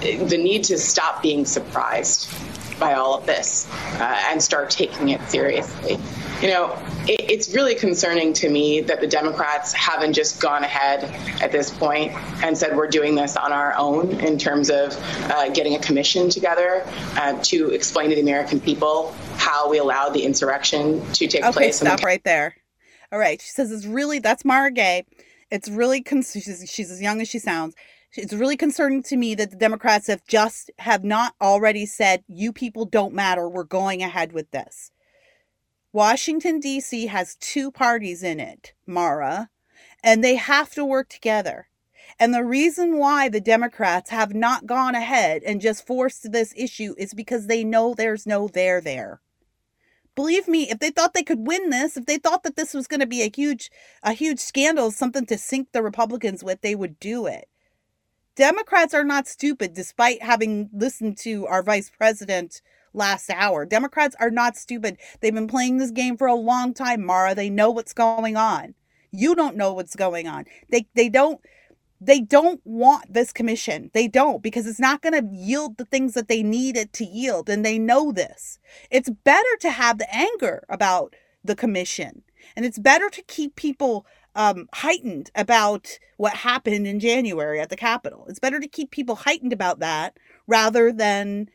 the need to stop being surprised by all of this and start taking it seriously. You know, it's really concerning to me that the Democrats haven't just gone ahead at this point and said, we're doing this on our own, in terms of getting a commission together to explain to the American people how we allowed the insurrection to take place. Okay, stop right there. All right. She says, that's Mara Gay. It's really, she's as young as she sounds. It's really concerning to me that the Democrats have not already said, you people don't matter, we're going ahead with this. Washington, D.C. has two parties in it, Mara, and they have to work together. And the reason why the Democrats have not gone ahead and just forced this issue is because they know there's no there there. Believe me, if they thought they could win this, if they thought that this was going to be a huge scandal, something to sink the Republicans with, they would do it. Democrats are not stupid, despite having listened to our vice president last hour. Democrats are not stupid. They've been playing this game for a long time, Mara. They know what's going on. You don't know what's going on. They don't. They don't want this commission. They don't, because it's not going to yield the things that they need it to yield. And they know this. It's better to have the anger about the commission. And it's better to keep people heightened about what happened in January at the Capitol. It's better to keep people heightened about that rather than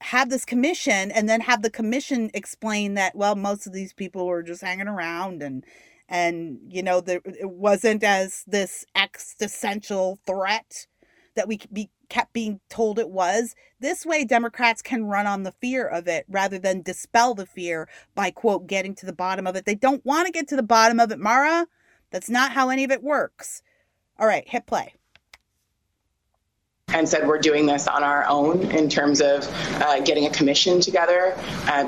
have this commission and then have the commission explain that, well, most of these people were just hanging around and you know, it wasn't as this existential threat that we kept being told it was. This way, Democrats can run on the fear of it rather than dispel the fear by, quote, getting to the bottom of it. They don't want to get to the bottom of it, Mara. That's not how any of it works. All right, hit play. And said we're doing this on our own in terms of getting a commission together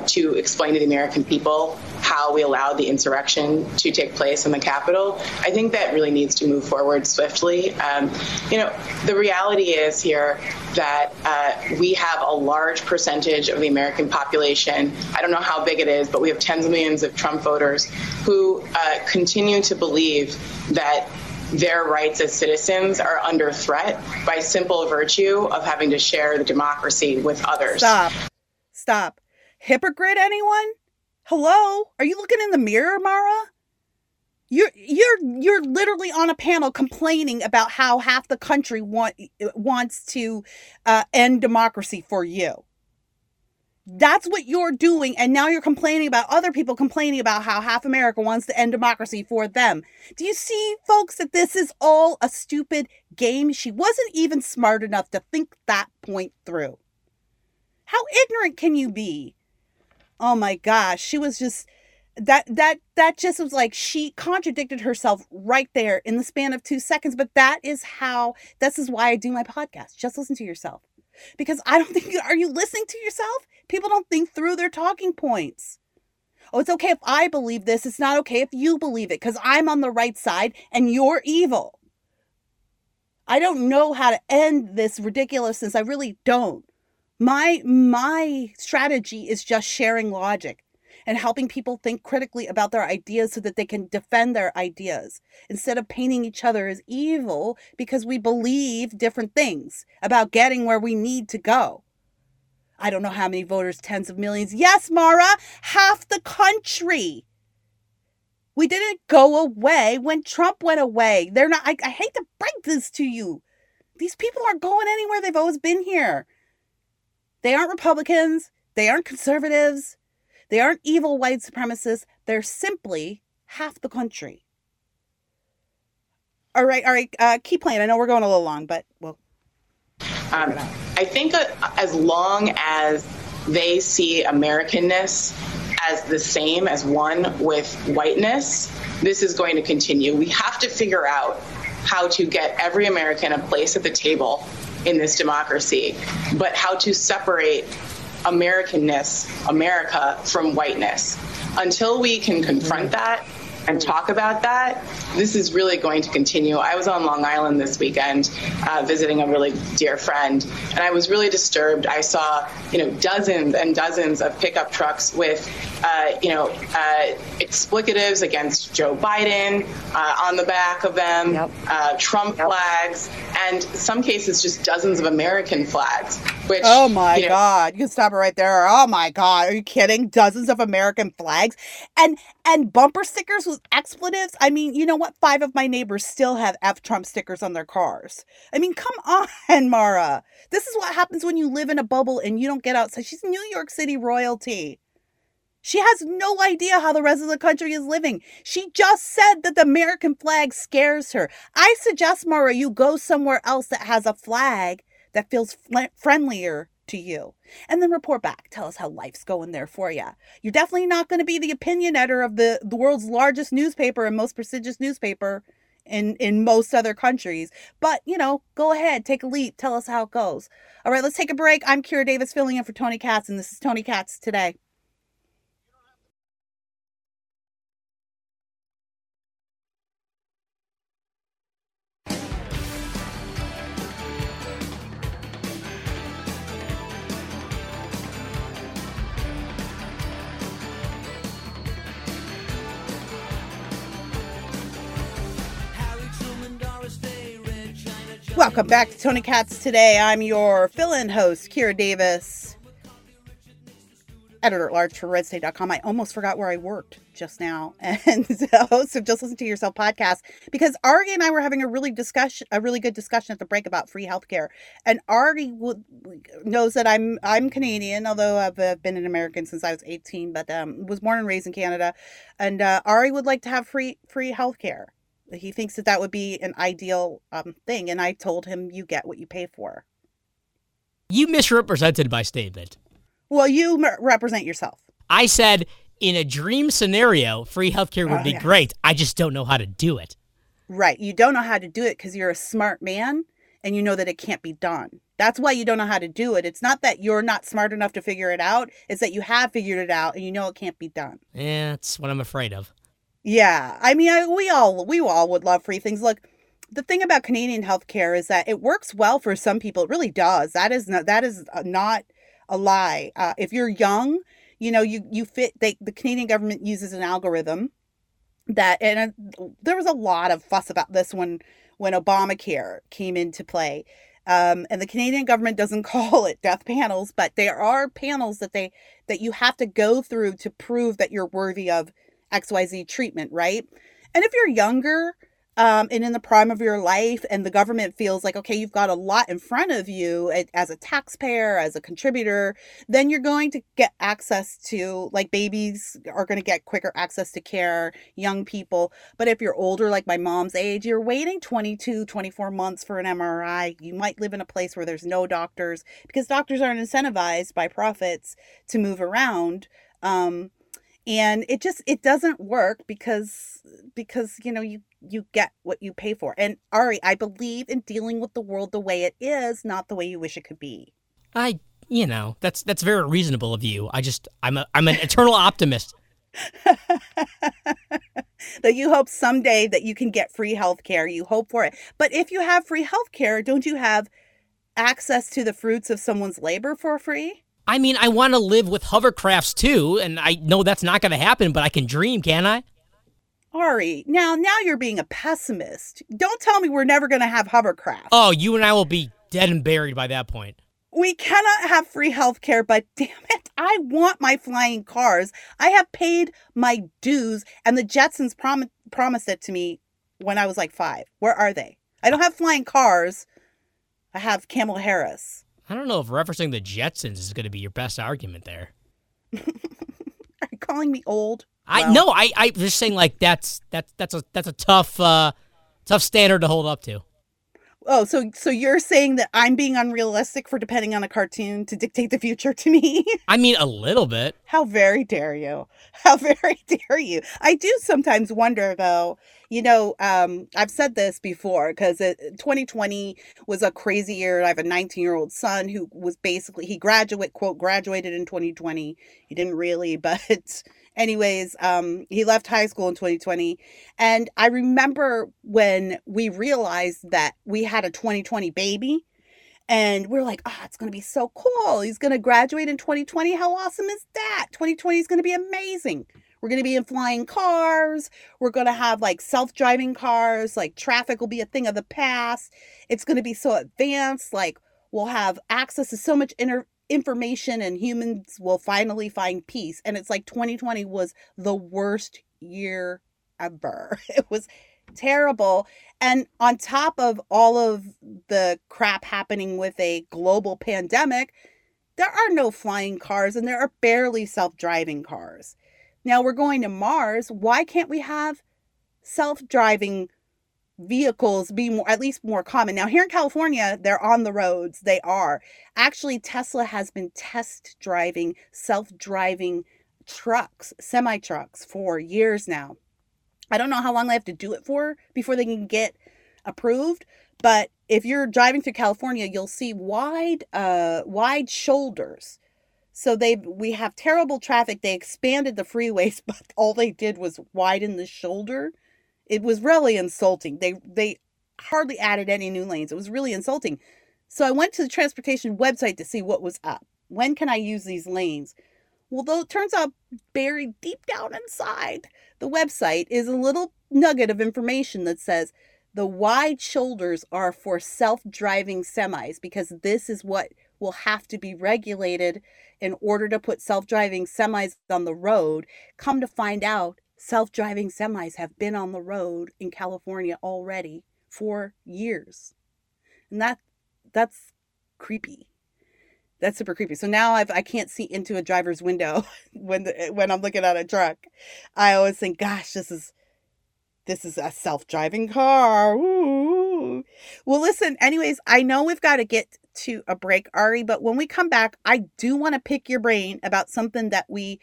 to explain to the American people how we allowed the insurrection to take place in the Capitol. I think that really needs to move forward swiftly. You know, the reality is here that we have a large percentage of the American population. I don't know how big it is, but we have tens of millions of Trump voters who continue to believe that their rights as citizens are under threat by simple virtue of having to share the democracy with others. Stop. Hypocrite, anyone? Hello? Are you looking in the mirror, Mara? You're literally on a panel complaining about how half the country wants to end democracy for you. That's what you're doing. And now you're complaining about other people complaining about how half America wants to end democracy for them. Do you see, folks, that this is all a stupid game? She wasn't even smart enough to think that point through. How ignorant can you be? Oh, my gosh. She was just that just was like she contradicted herself right there in the span of 2 seconds. But this is why I do my podcast. Just listen to yourself. Because I don't think, are you listening to yourself? People don't think through their talking points. Oh, it's okay if I believe this. It's not okay if you believe it because I'm on the right side and you're evil. I don't know how to end this ridiculousness. I really don't. My strategy is just sharing logic and helping people think critically about their ideas so that they can defend their ideas instead of painting each other as evil because we believe different things about getting where we need to go. I don't know how many voters, tens of millions. Yes, Mara, half the country. We didn't go away when Trump went away. They're not, I hate to break this to you. These people aren't going anywhere. They've always been here. They aren't Republicans. They aren't conservatives. They aren't evil white supremacists. They're simply half the country. All right. Keep playing. I know we're going a little long, but we'll. I think as long as they see Americanness as the same as one with whiteness, this is going to continue. We have to figure out how to get every American a place at the table in this democracy, but how to separate Americanness, America, from whiteness. Until we can confront that and talk about that, this is really going to continue. I was on Long Island this weekend visiting a really dear friend, and I was really disturbed. I saw, dozens and dozens of pickup trucks with, explicatives against Joe Biden on the back of them, yep. Trump yep. flags, and in some cases just dozens of American flags. Which, oh my God! You can stop it right there. Oh my God! Are you kidding? Dozens of American flags and bumper stickers with expletives. I mean, you know what? 5 of my neighbors still have F Trump stickers on their cars. I mean, come on, Mara. This is what happens when you live in a bubble and you don't get outside. She's New York City royalty. She has no idea how the rest of the country is living. She just said that the American flag scares her. I suggest, Mara, you go somewhere else that has a flag that feels friendlier to you. And then report back. Tell us how life's going there for you. You're definitely not going to be the opinion editor of the world's largest newspaper and most prestigious newspaper in most other countries. But, go ahead, take a leap. Tell us how it goes. All right, let's take a break. I'm Kira Davis filling in for Tony Katz, and this is Tony Katz Today. Stay Welcome back to Tony Katz Today. I'm your fill-in host, Kira Davis, editor-at-large for RedState.com. I almost forgot where I worked just now. And so Just Listen to Yourself podcast, because Ari and I were having a really good discussion at the break about free healthcare. And Ari knows that I'm Canadian, although I've been an American since I was 18, but was born and raised in Canada. And Ari would like to have free healthcare. He thinks that would be an ideal thing. And I told him, you get what you pay for. You misrepresented my statement. Well, you represent yourself. I said, in a dream scenario, free healthcare would be great. I just don't know how to do it. Right. You don't know how to do it because you're a smart man and you know that it can't be done. That's why you don't know how to do it. It's not that you're not smart enough to figure it out. It's that you have figured it out and you know it can't be done. Yeah, that's what I'm afraid of. Yeah, I mean, we all would love free things. Look, the thing about Canadian healthcare is that it works well for some people. It really does. That is not a lie. If you're young, you know, the Canadian government uses an algorithm there was a lot of fuss about this when Obamacare came into play. And the Canadian government doesn't call it death panels, but there are panels that you have to go through to prove that you're worthy of XYZ treatment, right? And if you're younger and in the prime of your life and the government feels like, okay, you've got a lot in front of you as a taxpayer, as a contributor, then you're going to get access to, like, babies are going to get quicker access to care, young people. But if you're older, like my mom's age, you're waiting 22, 24 months for an MRI. You might live in a place where there's no doctors because doctors aren't incentivized by profits to move around. And it doesn't work because you know, you get what you pay for. And Ari, I believe in dealing with the world the way it is, not the way you wish it could be. That's very reasonable of you. I'm an eternal optimist. That you hope someday that you can get free healthcare. You hope for it. But if you have free healthcare, don't you have access to the fruits of someone's labor for free? I mean, I want to live with hovercrafts, too, and I know that's not going to happen, but I can dream, can't I? Ari, now you're being a pessimist. Don't tell me we're never going to have hovercrafts. Oh, you and I will be dead and buried by that point. We cannot have free healthcare, but damn it, I want my flying cars. I have paid my dues, and the Jetsons promised it to me when I was like 5. Where are they? I don't have flying cars. I have Kamala Harris. I don't know if referencing the Jetsons is going to be your best argument there. Are you calling me old? I'm just saying, like, that's a tough standard to hold up to. Oh, so you're saying that I'm being unrealistic for depending on a cartoon to dictate the future to me? I mean, a little bit. How very dare you? How very dare you? I do sometimes wonder, though. You know, I've said this before because 2020 was a crazy year. And I have a 19-year-old son who was basically, he graduated in 2020. He didn't really, but anyways, he left high school in 2020. And I remember when we realized that we had a 2020 baby and we're like, oh, it's going to be so cool. He's going to graduate in 2020. How awesome is that? 2020 is going to be amazing. We're going to be in flying cars. We're going to have, like, self-driving cars. Like, traffic will be a thing of the past. It's going to be so advanced. Like, we'll have access to so much information and humans will finally find peace. And it's like 2020 was the worst year ever. It was terrible. And on top of all of the crap happening with a global pandemic, there are no flying cars and there are barely self-driving cars. Now we're going to Mars. Why can't we have self-driving vehicles be at least more common? Now here in California, they're on the roads. They are. Actually, Tesla has been test driving self-driving trucks, semi-trucks for years now. I don't know how long they have to do it for before they can get approved. But if you're driving through California, you'll see wide shoulders. So we have terrible traffic. They expanded the freeways, but all they did was widen the shoulder. It was really insulting. They hardly added any new lanes. It was really insulting. So I went to the transportation website to see what was up. When can I use these lanes? Well, though, it turns out buried deep down inside the website is a little nugget of information that says The wide shoulders are for self-driving semis, because this is what will have to be regulated in order to put self-driving semis on the road. Come to find out, self-driving semis have been on the road in California already for years. And that's creepy. That's super creepy. So now I can't see into a driver's window when I'm looking at a truck. I always think, gosh, this is a self-driving car. Ooh. Well, listen, anyways, I know we've got to get to a break, Ari, but when we come back, I do want to pick your brain about something that we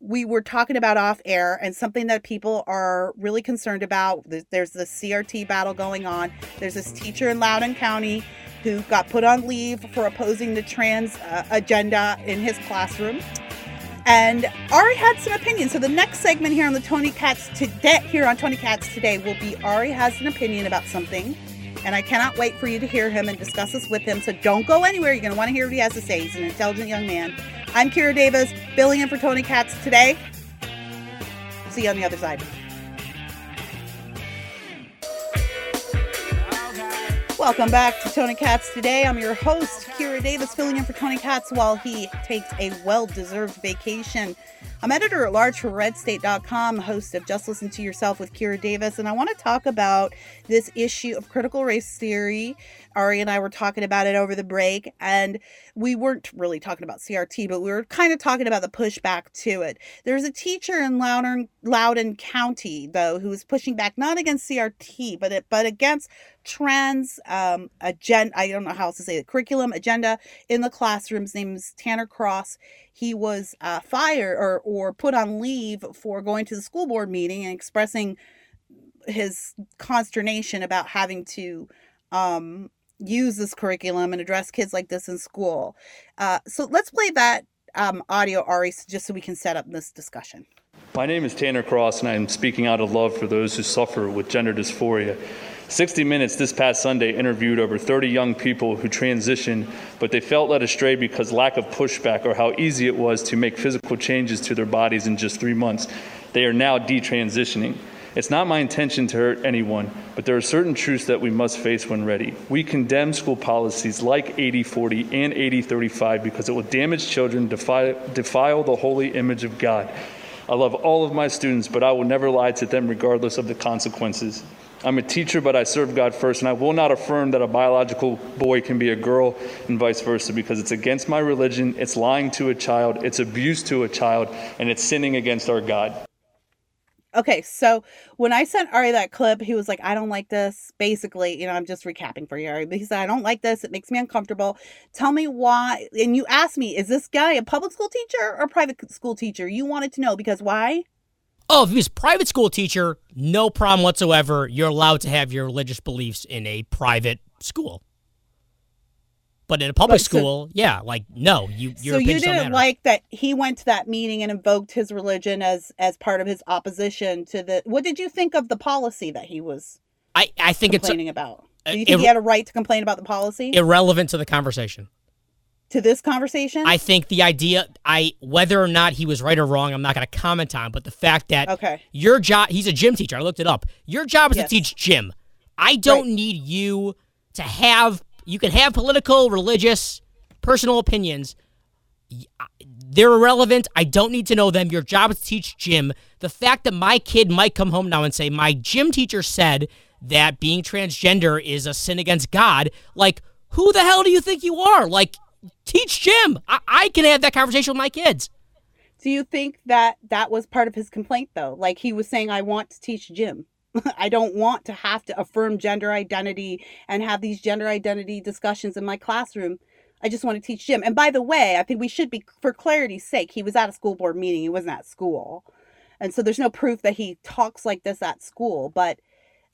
were talking about off air, and something that people are really concerned about. There's this CRT battle going on. There's this teacher in Loudoun County who got put on leave for opposing the trans agenda in his classroom. And Ari had some opinions. So the next segment here on the Tony Katz Today will be Ari has an opinion about something. And I cannot wait for you to hear him and discuss this with him. So don't go anywhere. You're going to want to hear what he has to say. He's an intelligent young man. I'm Kira Davis, filling in for Tony Katz today. See you on the other side. Welcome back to Tony Katz Today. I'm your host, Kira Davis, filling in for Tony Katz while he takes a well-deserved vacation. I'm editor-at-large for RedState.com, host of Just Listen to Yourself with Kira Davis, and I want to talk about this issue of critical race theory. Ari and I were talking about it over the break, and we weren't really talking about CRT, but we were kind of talking about the pushback to it. There's a teacher in Loudoun County, though, who is pushing back not against CRT, but against trans agenda. I don't know how else to say it. Curriculum agenda in the classrooms. His name is Tanner Cross. He was fired or put on leave for going to the school board meeting and expressing his consternation about having to use this curriculum and address kids like this in school. So let's play that audio, Ari, just so we can set up this discussion. My name is Tanner Cross, and I'm speaking out of love for those who suffer with gender dysphoria. 60 Minutes this past Sunday interviewed over 30 young people who transitioned, but they felt led astray because lack of pushback or how easy it was to make physical changes to their bodies in just 3 months. They are now detransitioning. It's not my intention to hurt anyone, but there are certain truths that we must face when ready. We condemn school policies like 80-40 and 80-35 because it will damage children, defile the holy image of God. I love all of my students, but I will never lie to them regardless of the consequences. I'm a teacher, but I serve God first, and I will not affirm that a biological boy can be a girl and vice versa, because it's against my religion, it's lying to a child, it's abuse to a child, and it's sinning against our God. Okay, so when I sent Ari that clip, he was like, I don't like this. Basically, I'm just recapping for you, Ari. But he said, I don't like this. It makes me uncomfortable. Tell me why. And you asked me, is this guy a public school teacher or a private school teacher? You wanted to know because why? Oh, if he was a private school teacher, no problem whatsoever. You're allowed to have your religious beliefs in a private school. But in a public school, yeah, like, no. So you didn't like that he went to that meeting and invoked his religion as part of his opposition to the... What did you think of the policy that he was complaining about? Do you think he had a right to complain about the policy? Irrelevant to the conversation. To this conversation? I think the idea... Whether or not he was right or wrong, I'm not going to comment on, but the fact that your job... He's a gym teacher. I looked it up. Your job is to teach gym. I don't need you to have... You can have political, religious, personal opinions. They're irrelevant. I don't need to know them. Your job is to teach gym. The fact that my kid might come home now and say, my gym teacher said that being transgender is a sin against God. Like, who the hell do you think you are? Like, teach gym. I can have that conversation with my kids. Do you think that was part of his complaint, though? Like, he was saying, I want to teach gym. I don't want to have to affirm gender identity and have these gender identity discussions in my classroom. I just want to teach gym. And by the way, I think we should be, for clarity's sake, he was at a school board meeting. He wasn't at school. And so there's no proof that he talks like this at school. But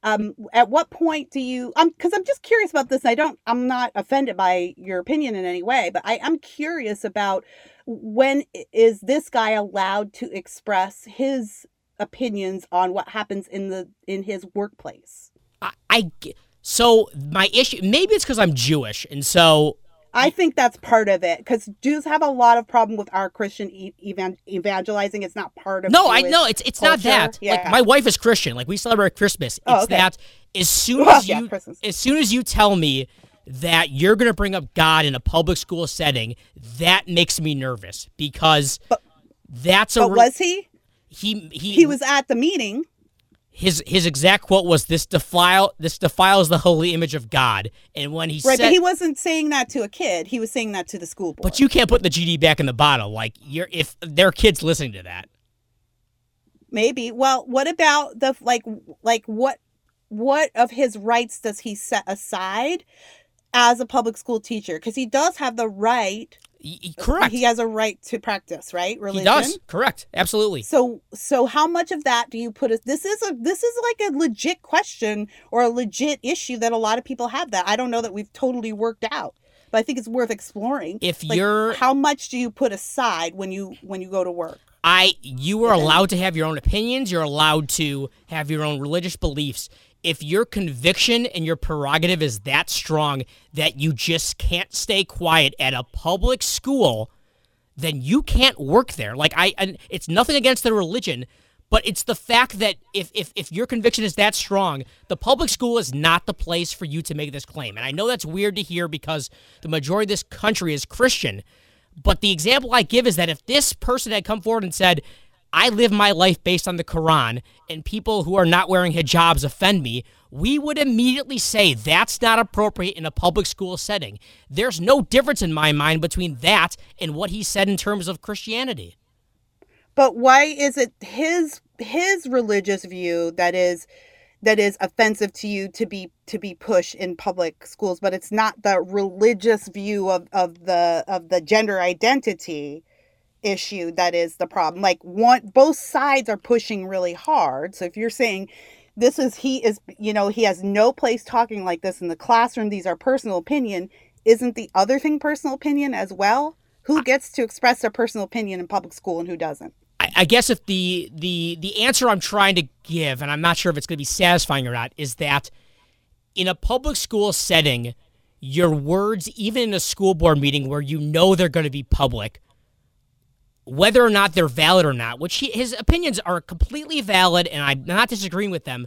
at what point do you, because I'm just curious about this. I'm not offended by your opinion in any way, but I'm curious about when is this guy allowed to express his opinions on what happens in his workplace. So my issue, maybe it's because I'm Jewish, and so I think that's part of it, because Jews have a lot of problem with our Christian evangelizing. It's not part of Jewish culture. It's not that. Yeah. Like, my wife is Christian. Like, we celebrate Christmas. It's that As soon as you tell me that you're going to bring up God in a public school setting, that makes me nervous because He was at the meeting. His exact quote was, "This defiles the holy image of God." And when he said, but he wasn't saying that to a kid. He was saying that to the school board. But you can't put the GD back in the bottle. Like if there are kids listening to that. Maybe. Well, what about the what of his rights does he set aside as a public school teacher? Because he does have the right. Correct. He has a right to practice, right? Religion. He does. Correct. Absolutely. So how much of that do you put? This is like a legit question or a legit issue that a lot of people have that I don't know that we've totally worked out, but I think it's worth exploring. How much do you put aside when you go to work? You are allowed to have your own opinions. You're allowed to have your own religious beliefs. If your conviction and your prerogative is that strong that you just can't stay quiet at a public school, then you can't work there. Like it's nothing against the religion, but it's the fact that if your conviction is that strong, the public school is not the place for you to make this claim. And I know that's weird to hear because the majority of this country is Christian, but the example I give is that if this person had come forward and said, I live my life based on the Quran, and people who are not wearing hijabs offend me, we would immediately say that's not appropriate in a public school setting. There's no difference in my mind between that and what he said in terms of Christianity. But why is it his religious view that is offensive to you to be pushed in public schools, but it's not the religious view of the gender identity issue that is the problem? Like both sides are pushing really hard. So if you're saying he has no place talking like this in the classroom, these are personal opinion, isn't the other thing personal opinion as well? Who gets to express their personal opinion in public school and who doesn't? I guess if the answer I'm trying to give, and I'm not sure if it's going to be satisfying or not, is that in a public school setting, your words, even in a school board meeting where you know they're going to be public, whether or not they're valid or not, which his opinions are completely valid, and I'm not disagreeing with them,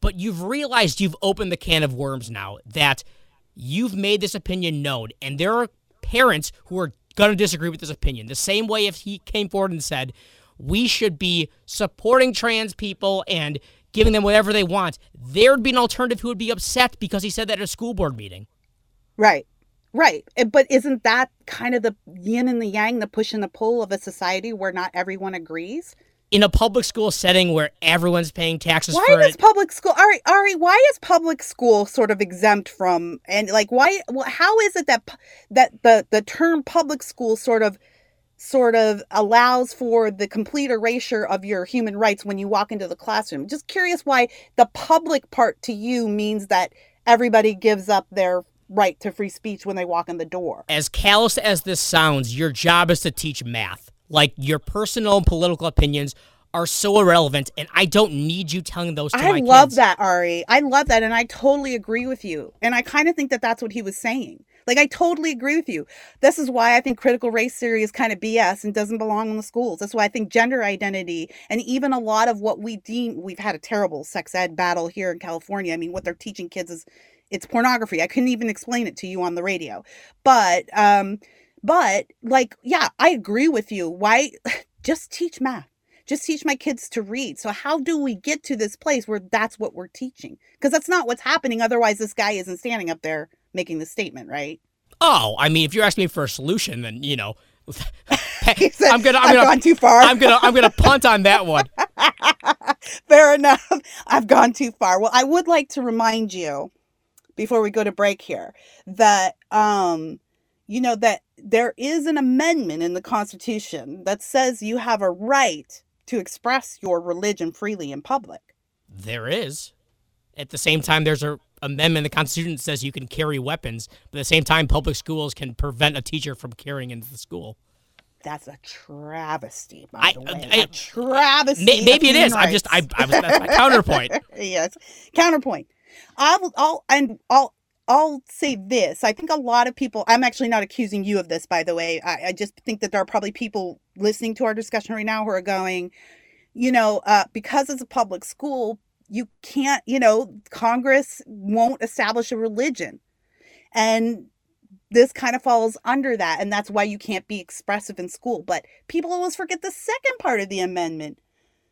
but you've realized you've opened the can of worms now, that you've made this opinion known, and there are parents who are going to disagree with this opinion. The same way if he came forward and said, we should be supporting trans people and giving them whatever they want, there'd be an alternative who would be upset because he said that at a school board meeting. Right. Right. But isn't that kind of the yin and the yang, the push and the pull of a society where not everyone agrees? In a public school setting where everyone's paying taxes for it. Why is public school sort of exempt from, and like, why, how is it that the term public school sort of allows for the complete erasure of your human rights when you walk into the classroom? Just curious why the public part to you means that everybody gives up their right to free speech when they walk in the door. As callous as this sounds, your job is to teach math. Like, your personal and political opinions are so irrelevant, and I don't need you telling those to my kids. I love that, Ari. I love that, and I totally agree with you. And I kind of think that that's what he was saying. Like, I totally agree with you. This is why I think critical race theory is kind of BS and doesn't belong in the schools. That's why I think gender identity and even a lot of what we deem... We've had a terrible sex ed battle here in California. I mean, what they're teaching kids is... It's pornography. I couldn't even explain it to you on the radio. But like, yeah, I agree with you. Why? Just teach math. Just teach my kids to read. So how do we get to this place where that's what we're teaching? Because that's not what's happening. Otherwise, this guy isn't standing up there making the statement, right? Oh, I mean, if you're asking me for a solution, then, you know, I've gone too far. I'm gonna punt on that one. Fair enough. I've gone too far. Well, I would like to remind you, before we go to break here, that, you know, that there is an amendment in the Constitution that says you have a right to express your religion freely in public. There is. At the same time, there's an amendment in the Constitution that says you can carry weapons, but at the same time, public schools can prevent a teacher from carrying into the school. That's a travesty, by the way. A travesty. Maybe it is. Rights. That's my counterpoint. Yes. Counterpoint. I'll say this. I think a lot of people, I'm actually not accusing you of this, by the way. I just think that there are probably people listening to our discussion right now who are going, you know, because it's a public school, You can't, you know, Congress won't establish a religion. And this kind of falls under that. And that's why you can't be expressive in school. But people always forget the second part of the amendment.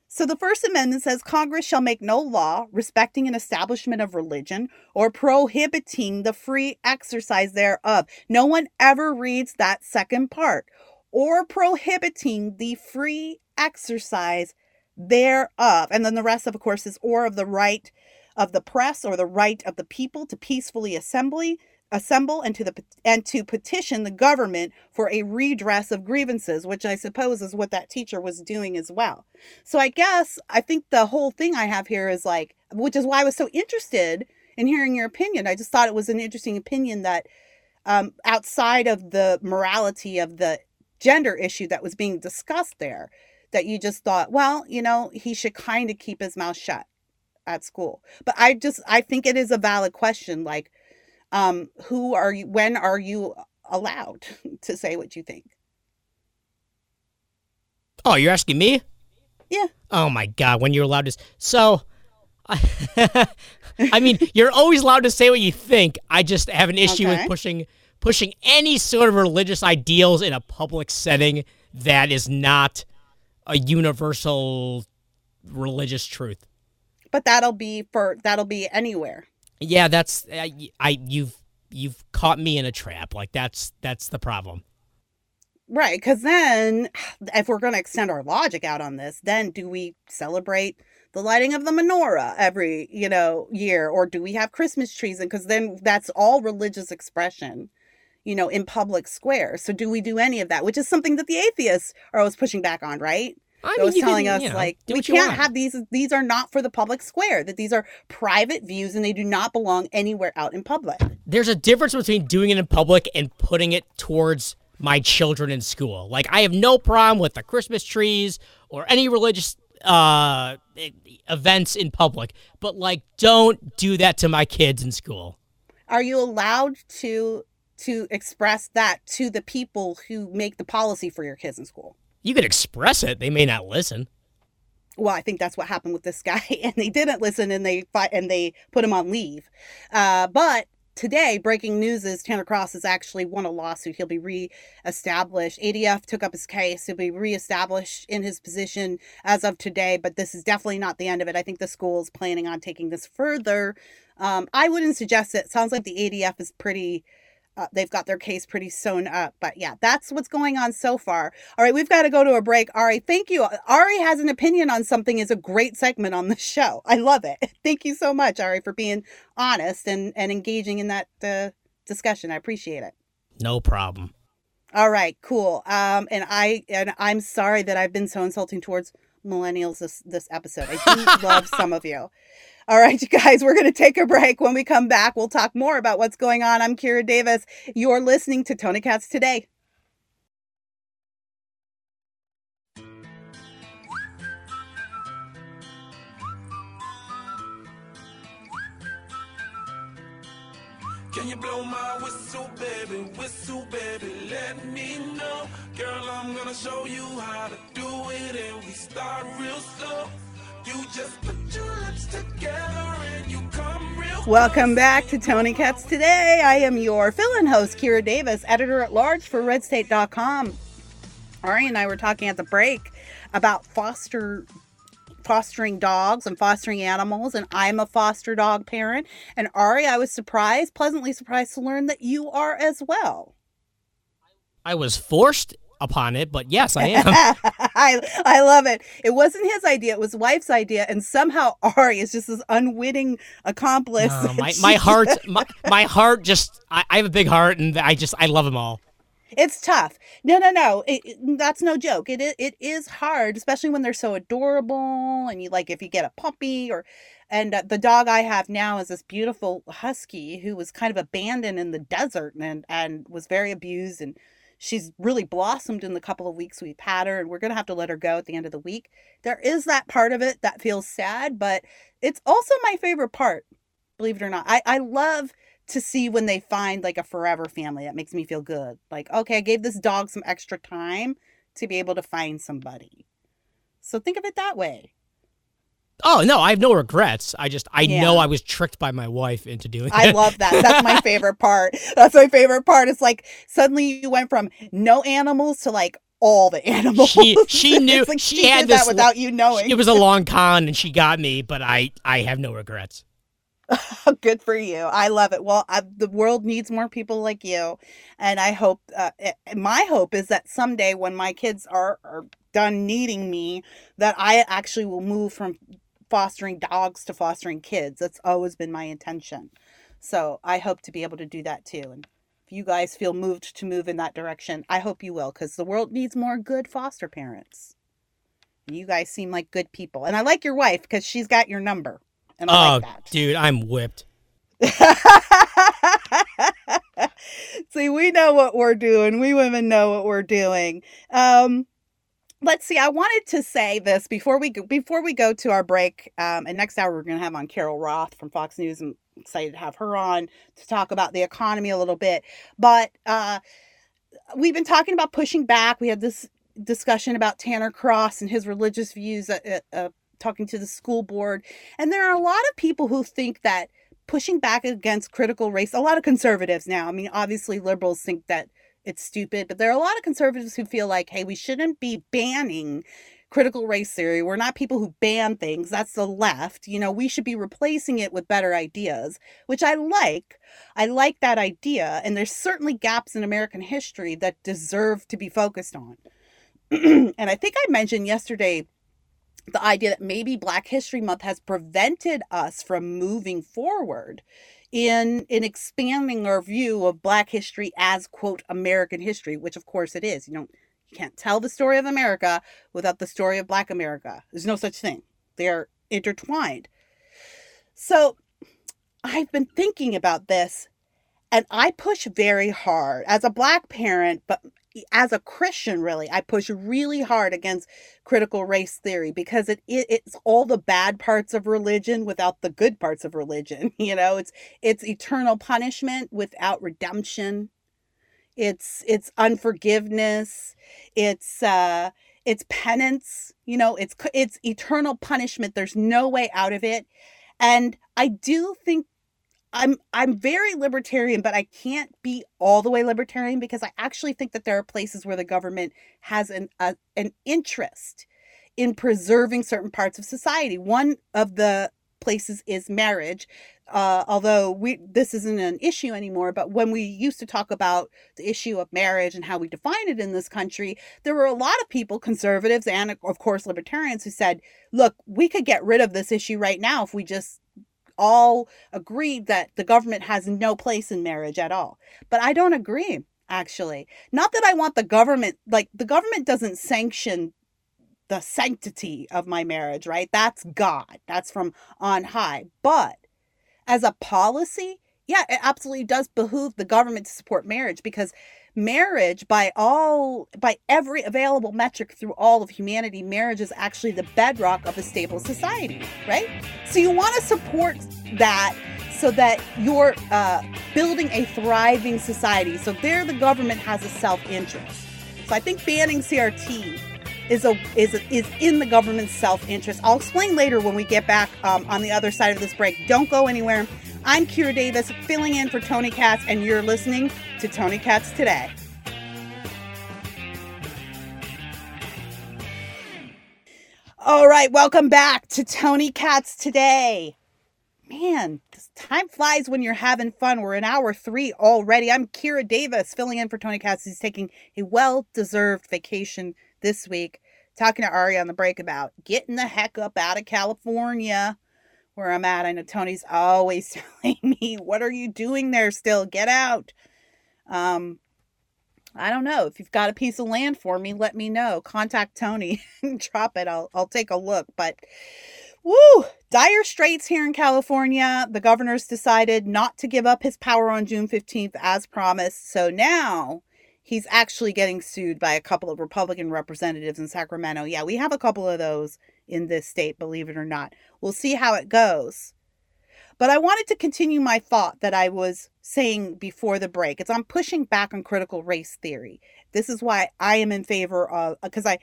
So the First Amendment says Congress shall make no law respecting an establishment of religion or prohibiting the free exercise thereof. No one ever reads that second part. Or prohibiting the free exercise thereof. And then the rest of course is or of the right of the press or the right of the people to peacefully assemble and to petition the government for a redress of grievances, which I suppose is what that teacher was doing as well. So I guess I think the whole thing I have here is like, which is why I was so interested in hearing your opinion. I just thought it was an interesting opinion that outside of the morality of the gender issue that was being discussed there, that you just thought, well, you know, he should kind of keep his mouth shut at school. But I think it is a valid question. Like, who are you, when are you allowed to say what you think? Oh, you're asking me? Yeah. Oh my God, when you're allowed to, I mean, you're always allowed to say what you think. I just have an issue with pushing any sort of religious ideals in a public setting that is not a universal religious truth. But that'll be anywhere. Yeah, that's you've caught me in a trap. Like that's the problem. Right, because then if we're going to extend our logic out on this, then do we celebrate the lighting of the menorah every, you know, year, or do we have Christmas trees? And because then that's all religious expression, you know, in public squares. So do we do any of that? Which is something that the atheists are always pushing back on, right? I mean, we can't have these. These are not for the public square, that these are private views and they do not belong anywhere out in public. There's a difference between doing it in public and putting it towards my children in school. Like, I have no problem with the Christmas trees or any religious events in public, but like, don't do that to my kids in school. Are you allowed to express that to the people who make the policy for your kids in school? You could express it. They may not listen. Well, I think that's what happened with this guy, and they didn't listen, and they put him on leave. But today, breaking news is Tanner Cross has actually won a lawsuit. He'll be reestablished. ADF took up his case. He'll be reestablished in his position as of today, but this is definitely not the end of it. I think the school is planning on taking this further. I wouldn't suggest it. Sounds like the ADF is pretty... they've got their case pretty sewn up. But yeah, that's what's going on so far. All right, we've got to go to a break. Ari, thank you. Ari Has an Opinion on Something is a great segment on the show. I love it. Thank you so much, Ari, for being honest and engaging in that discussion. I appreciate it. No problem. All right, cool. And I'm sorry that I've been so insulting towards millennials this episode. I do love some of you. All right, you guys, we're going to take a break. When we come back, we'll talk more about what's going on. I'm Kira Davis. You're listening to Tony Katz Today. Can you blow my whistle, baby, let me know. Girl, I'm going to show you how to do it, and we start real slow. You just put your lips together and you come real. Welcome back to Tony Katz Today. I am your fill-in host, Kira Davis, editor-at-large for RedState.com. Ari and I were talking at the break about fostering dogs and fostering animals, and I'm a foster dog parent. And Ari, I was pleasantly surprised to learn that you are as well. I was forced upon it, but yes, I am. I love it. It wasn't his idea, it was wife's idea, and somehow Ari is just this unwitting accomplice. No, my heart just, I have a big heart, and I love them all. It's tough. No. That's no joke. It is hard, especially when they're so adorable, and you like if you get a puppy or. And the dog I have now is this beautiful husky who was kind of abandoned in the desert and was very abused, and she's really blossomed in the couple of weeks we've had her, and we're going to have to let her go at the end of the week. There is that part of it that feels sad, but it's also my favorite part, believe it or not. I love to see when they find like a forever family. That makes me feel good. Like, okay, I gave this dog some extra time to be able to find somebody. So think of it that way. Oh, no, I have no regrets. I know I was tricked by my wife into doing it. I love that. That's my favorite part. That's my favorite part. It's like suddenly you went from no animals to like all the animals. She knew. Like she had did this that without you knowing. It was a long con and she got me, but I have no regrets. Good for you. I love it. Well, the world needs more people like you. And I hope, my hope is that someday when my kids are done needing me, that I actually will move from fostering dogs to fostering kids. That's always been my intention. So I hope to be able to do that too. And if you guys feel moved to move in that direction, I hope you will, because the world needs more good foster parents. You guys seem like good people. And I like your wife because she's got your number. And I like that. Dude, I'm whipped. See, we know what we're doing. We women know what we're doing. Let's see. I wanted to say this before we go to our break. And next hour, we're going to have on Carol Roth from Fox News. I'm excited to have her on to talk about the economy a little bit. But we've been talking about pushing back. We had this discussion about Tanner Cross and his religious views talking to the school board. And there are a lot of people who think that pushing back against critical race, a lot of conservatives now, I mean, obviously liberals think that it's stupid, but there are a lot of conservatives who feel like, hey, we shouldn't be banning critical race theory. We're not people who ban things. That's the left. You know, we should be replacing it with better ideas, which I like. I like that idea. And there's certainly gaps in American history that deserve to be focused on. And I think I mentioned yesterday the idea that maybe Black History Month has prevented us from moving forward in expanding our view of Black history as, quote, American history, which of course it is. You can't tell the story of America without the story of Black America. There's no such thing. They're intertwined. So I've been thinking about this, and I push very hard as a Black parent, but as a Christian, really, I push really hard against critical race theory because it's all the bad parts of religion without the good parts of religion. You know, it's eternal punishment without redemption. It's unforgiveness. It's penance. You know, it's eternal punishment. There's no way out of it. And I do think I'm very libertarian, but I can't be all the way libertarian because I actually think that there are places where the government has an interest in preserving certain parts of society. One of the places is marriage, although this isn't an issue anymore. But when we used to talk about the issue of marriage and how we define it in this country, there were a lot of people, conservatives and, of course, libertarians, who said, look, we could get rid of this issue right now if we just all agreed that the government has no place in marriage at all. But I don't agree, actually. Not that I want the government, like the government doesn't sanction the sanctity of my marriage, right? That's God. That's from on high. But as a policy, yeah, it absolutely does behoove the government to support marriage because marriage, by every available metric through all of humanity, marriage is actually the bedrock of a stable society, right? So you want to support that so that you're building a thriving society. So there the government has a self-interest. So I think banning CRT is in the government's self-interest. I'll explain later when we get back on the other side of this break. Don't go anywhere. I'm Kira Davis, filling in for Tony Katz, and you're listening to Tony Katz Today. All right, welcome back to Tony Katz Today. Man, time flies when you're having fun. We're in hour 3 already. I'm Kira Davis, filling in for Tony Katz, who's taking a well-deserved vacation this week. Talking to Ari on the break about getting the heck up out of California, where I'm at. I know Tony's always telling me, what are you doing there still? Get out. I don't know. If you've got a piece of land for me, let me know. Contact Tony and drop it. I'll take a look. But woo, dire straits here in California. The governor's decided not to give up his power on June 15th as promised. So now he's actually getting sued by a couple of Republican representatives in Sacramento. Yeah, we have a couple of those in this state, believe it or not. We'll see how it goes. But I wanted to continue my thought that I was saying before the break. I'm pushing back on critical race theory. This is why I am in favor of, because I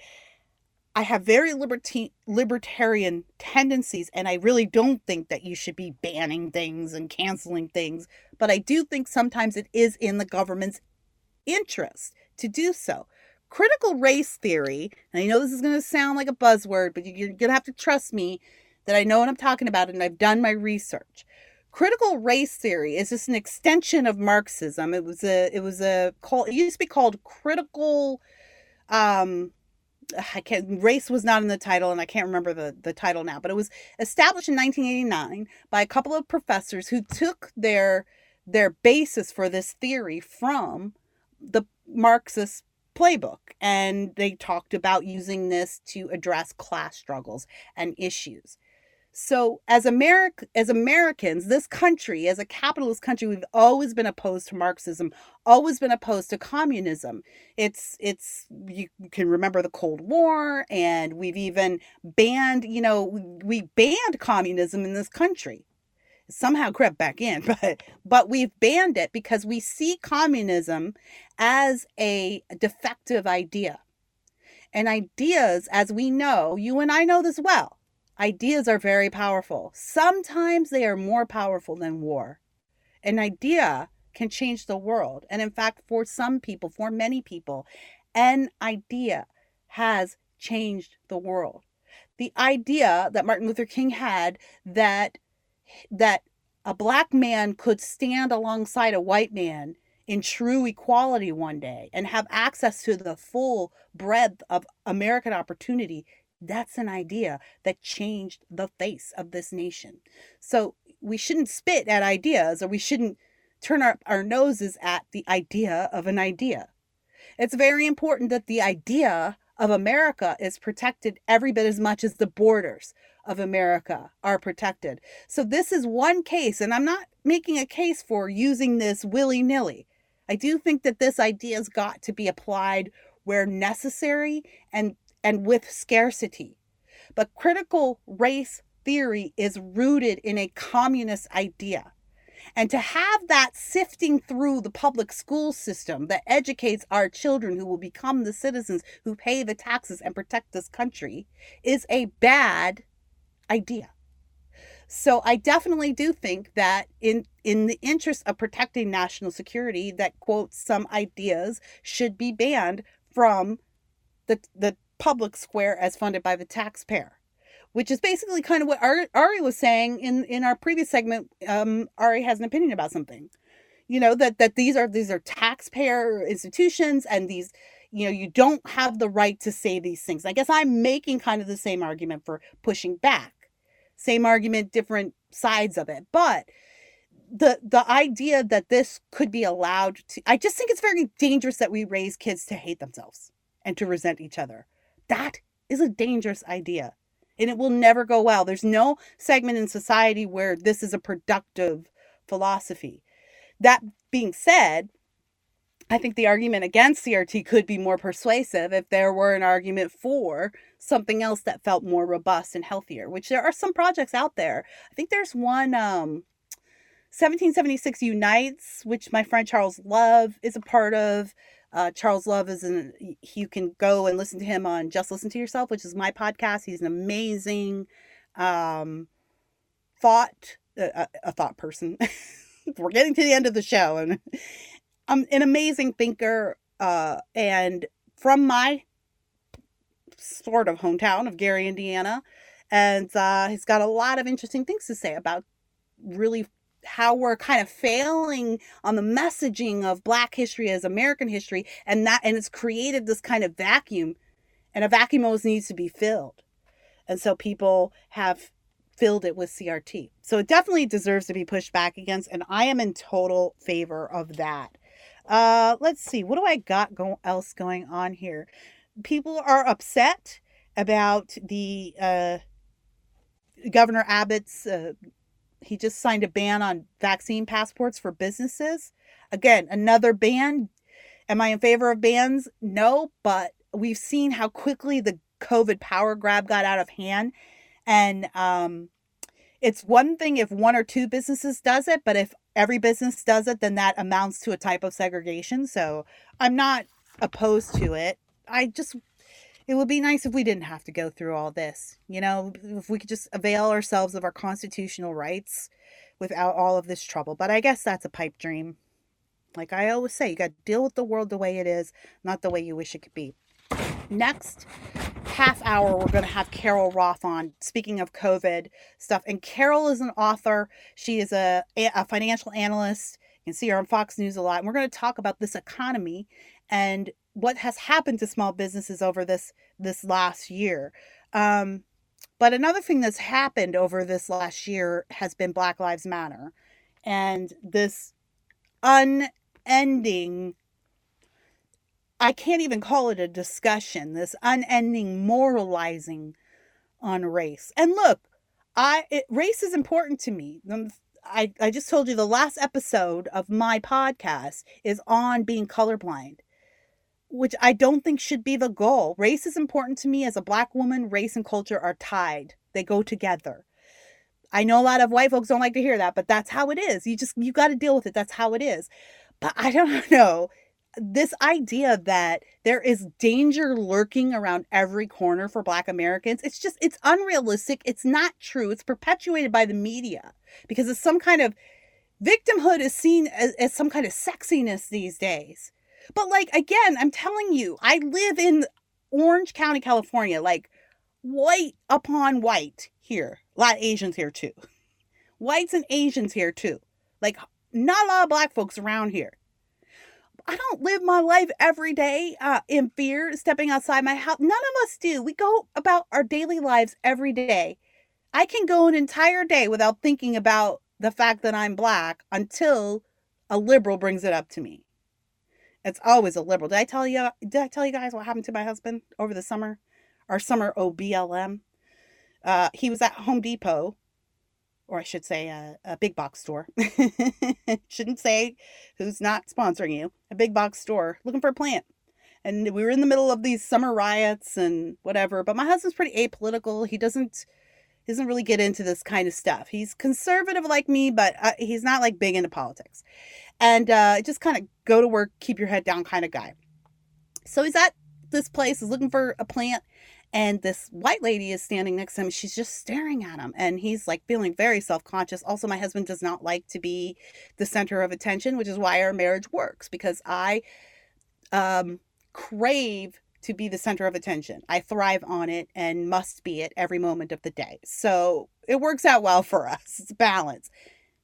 I have very libertarian tendencies, and I really don't think that you should be banning things and canceling things. But I do think sometimes it is in the government's interest to do so. Critical race theory, and I know this is going to sound like a buzzword, but you're going to have to trust me that I know what I'm talking about and I've done my research. Critical race theory is just an extension of Marxism. It used to be called critical... race was not in the title, and I can't remember the title now, but it was established in 1989 by a couple of professors who took their basis for this theory from the Marxist playbook. And they talked about using this to address class struggles and issues. So as Americans, this country, as a capitalist country, we've always been opposed to Marxism, always been opposed to communism. It's you can remember the Cold War, and we've even banned, we banned communism in this country. It somehow crept back in, but we've banned it because we see communism as a defective idea. And ideas, as we know, you and I know this well, ideas are very powerful. Sometimes they are more powerful than war. An idea can change the world. And in fact, for some people, for many people, an idea has changed the world. The idea that Martin Luther King had that a black man could stand alongside a white man in true equality one day and have access to the full breadth of American opportunity, that's an idea that changed the face of this nation. So we shouldn't spit at ideas, or we shouldn't turn our noses at the idea of an idea. It's very important that the idea of America is protected every bit as much as the borders of America are protected. So this is one case, and I'm not making a case for using this willy-nilly. I do think that this idea's got to be applied where necessary and with scarcity. But critical race theory is rooted in a communist idea. And to have that sifting through the public school system that educates our children who will become the citizens who pay the taxes and protect this country is a bad idea. So I definitely do think that in the interest of protecting national security, that, quote, some ideas should be banned from the public square as funded by the taxpayer, which is basically kind of what Ari was saying in our previous segment. Ari has an opinion about something, that these are taxpayer institutions, and these, you don't have the right to say these things. I guess I'm making kind of the same argument for pushing back, same argument, different sides of it. But the idea that this could be allowed to, I just think it's very dangerous that we raise kids to hate themselves and to resent each other. That is a dangerous idea, and it will never go well. There's no segment in society where this is a productive philosophy. That being said, I think the argument against CRT could be more persuasive if there were an argument for something else that felt more robust and healthier, which there are some projects out there. I think there's one, 1776 Unites, which my friend Charles Love is a part of. Charles Love you can go and listen to him on Just Listen to Yourself, which is my podcast. He's an amazing thought person. We're getting to the end of the show, and an amazing thinker. And from my sort of hometown of Gary, Indiana, and he's got a lot of interesting things to say about really how we're kind of failing on the messaging of Black history as American history, and it's created this kind of vacuum, and a vacuum always needs to be filled. And so people have filled it with CRT. So it definitely deserves to be pushed back against, and I am in total favor of that. Let's see, what do I got else going on here? People are upset about the Governor Abbott's he just signed a ban on vaccine passports for businesses. Again, another ban. Am I in favor of bans? No, but we've seen how quickly the COVID power grab got out of hand. And it's one thing if one or two businesses does it, but if every business does it, then that amounts to a type of segregation. So I'm not opposed to it. it would be nice if we didn't have to go through all this. You know, if we could just avail ourselves of our constitutional rights without all of this trouble. But I guess that's a pipe dream. Like I always say, you got to deal with the world the way it is, not the way you wish it could be. Next half hour, we're going to have Carol Roth on, speaking of COVID stuff. And Carol is an author. She is a financial analyst. You can see her on Fox News a lot. And we're going to talk about this economy and what has happened to small businesses over this last year. But another thing that's happened over this last year has been Black Lives Matter and this unending, I can't even call it a discussion, this unending moralizing on race. And look, race is important to me. I just told you the last episode of my podcast is on being colorblind, which I don't think should be the goal. Race is important to me as a Black woman. Race and culture are tied. They go together. I know a lot of white folks don't like to hear that, but that's how it is. You got to deal with it. That's how it is. But I don't know. This idea that there is danger lurking around every corner for Black Americans, it's unrealistic. It's not true. It's perpetuated by the media because it's some kind of victimhood is seen as some kind of sexiness these days. But like, again, I'm telling you, I live in Orange County, California, like white upon white here. A lot of Asians here too. Whites and Asians here too. Like not a lot of Black folks around here. I don't live my life every day in fear, stepping outside my house. None of us do. We go about our daily lives every day. I can go an entire day without thinking about the fact that I'm Black until a liberal brings it up to me. It's always a liberal. Did I tell you guys what happened to my husband over the summer? Our summer OBLM. He was at Home Depot, or I should say a big box store. Shouldn't say who's not sponsoring you. A big box store looking for a plant. And we were in the middle of these summer riots and whatever. But my husband's pretty apolitical. He doesn't really get into this kind of stuff. He's conservative like me, but he's not like big into politics. And just kind of go to work, keep your head down kind of guy. So he's at this place, is looking for a plant. And this white lady is standing next to him. She's just staring at him. And he's like feeling very self-conscious. Also, my husband does not like to be the center of attention, which is why our marriage works. Because I crave to be the center of attention. I thrive on it and must be at every moment of the day. So it works out well for us. It's balance.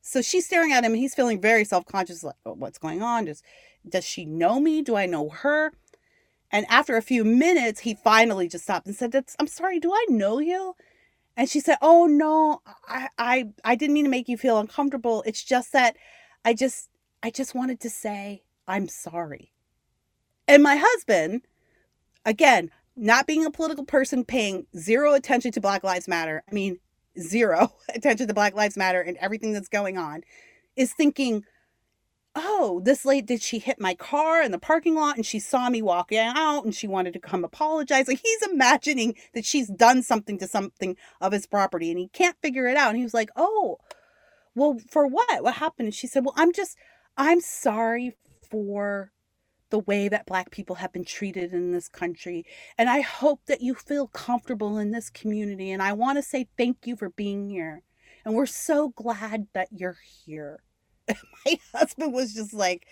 So she's staring at him and he's feeling very self-conscious. Like, oh, what's going on? Does she know me? Do I know her? And after a few minutes, he finally just stopped and said, I'm sorry, do I know you? And she said, oh, no, I didn't mean to make you feel uncomfortable. It's just that I just wanted to say, I'm sorry. And my husband, again, not being a political person, paying zero attention to Black Lives Matter. I mean, zero attention to Black Lives Matter and everything that's going on, is thinking, oh, this lady, did she hit my car in the parking lot and she saw me walking out and she wanted to come apologize? Like he's imagining that she's done something to something of his property and he can't figure it out. And he was like, oh, well, for what? What happened? And she said, well, I'm sorry for the way that Black people have been treated in this country. And I hope that you feel comfortable in this community. And I want to say thank you for being here. And we're so glad that you're here. My husband was just like,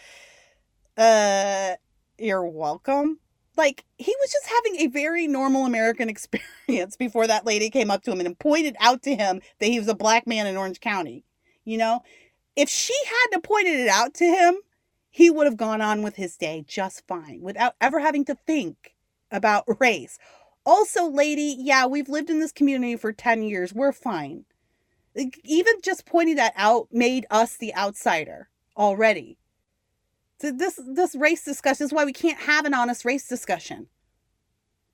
you're welcome. Like he was just having a very normal American experience before that lady came up to him and pointed out to him that he was a Black man in Orange County. You know, if she hadn't pointed it out to him, he would have gone on with his day just fine without ever having to think about race. Also, lady, yeah, we've lived in this community for 10 years. We're fine. Even just pointing that out made us the outsider already. So this race discussion is why we can't have an honest race discussion.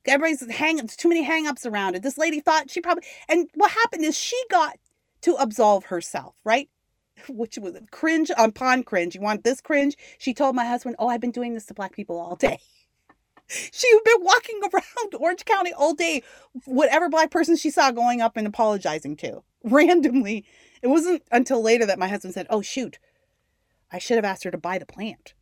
Everybody's hang-ups, too many hang-ups around it. This lady thought she probably, and what happened is she got to absolve herself, right? Which was cringe upon cringe. You want this cringe? She told my husband, oh, I've been doing this to Black people all day. She'd been walking around Orange County all day, whatever Black person she saw going up and apologizing to. Randomly, it wasn't until later that my husband said, oh, shoot, I should have asked her to buy the plant.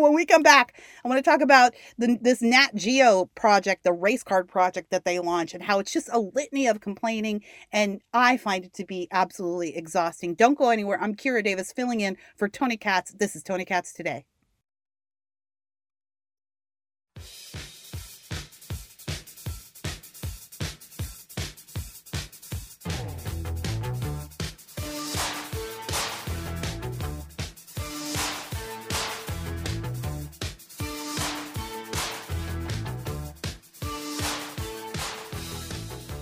When we come back, I want to talk about this Nat Geo project, the race card project that they launched, and how it's just a litany of complaining. And I find it to be absolutely exhausting. Don't go anywhere. I'm Kira Davis filling in for Tony Katz. This is Tony Katz Today.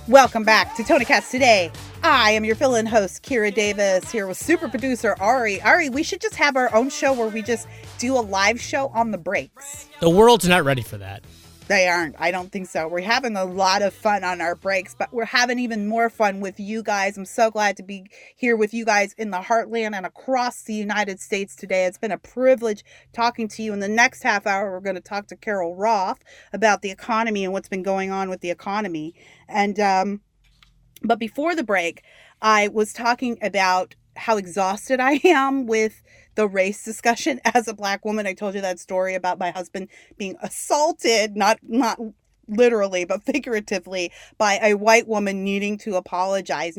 Welcome back to Tony Katz Today. I am your fill-in host, Kira Davis, here with super producer Ari. Ari, we should just have our own show where we just do a live show on the breaks. The world's not ready for that. They aren't. I don't think so. We're having a lot of fun on our breaks, but we're having even more fun with you guys. I'm so glad to be here with you guys in the heartland and across the United States today. It's been a privilege talking to you. In the next half hour, we're going to talk to Carol Roth about the economy and what's been going on with the economy. And but before the break, I was talking about how exhausted I am with the race discussion as a Black woman. I told you that story about my husband being assaulted, not literally, but figuratively, by a white woman needing to apologize,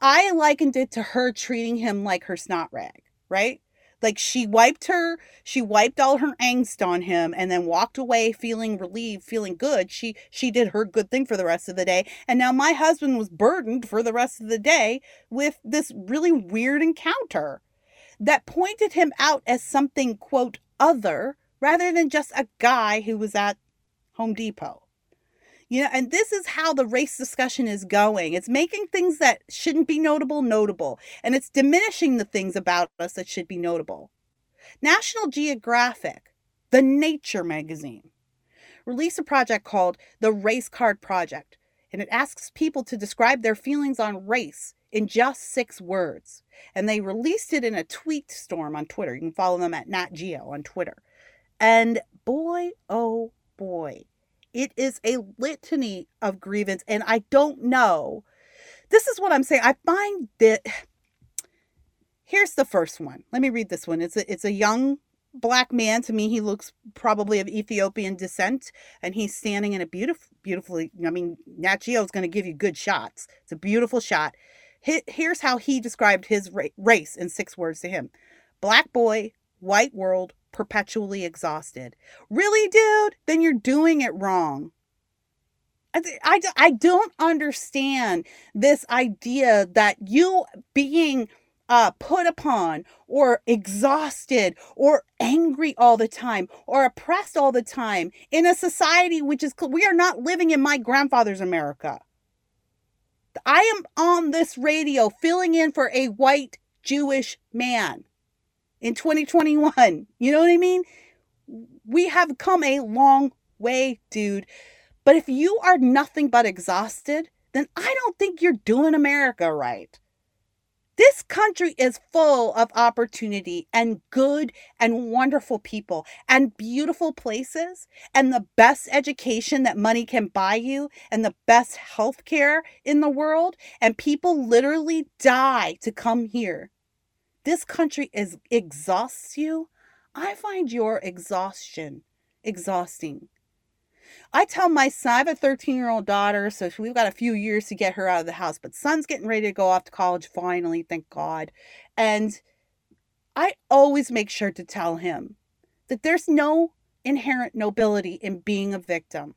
I likened it to her treating him like her snot rag, right? Like she wiped all her angst on him and then walked away feeling relieved, feeling good. She did her good thing for the rest of the day. And now my husband was burdened for the rest of the day with this really weird encounter that pointed him out as something, quote, other, rather than just a guy who was at Home Depot. You know, and this is how the race discussion is going. It's making things that shouldn't be notable, and it's diminishing the things about us that should be notable. National Geographic, the Nature magazine, released a project called the Race Card Project, and it asks people to describe their feelings on race in just 6 words. And they released it in a tweet storm on Twitter. You can follow them at Nat Geo on Twitter. And boy, oh boy, it is a litany of grievance. And I don't know. This is what I'm saying. I find that... Here's the first one. Let me read this one. It's a young Black man. To me, he looks probably of Ethiopian descent. And he's standing in a beautifully... I mean, Nat Geo's going to give you good shots. It's a beautiful shot. Here's how he described his race in 6 words to him. Black boy, white world, perpetually exhausted. Really, dude? Then you're doing it wrong. I don't understand this idea that you being put upon or exhausted or angry all the time or oppressed all the time in a society which is... We are not living in my grandfather's America. I am on this radio filling in for a white Jewish man in 2021. You know what I mean? We have come a long way, dude. But if you are nothing but exhausted, then I don't think you're doing America right. This country is full of opportunity and good and wonderful people and beautiful places and the best education that money can buy you and the best healthcare in the world. And people literally die to come here. This country exhausts you. I find your exhaustion exhausting. I tell my son, I have a 13-year-old daughter, so we've got a few years to get her out of the house. But son's getting ready to go off to college finally, thank God. And I always make sure to tell him that there's no inherent nobility in being a victim.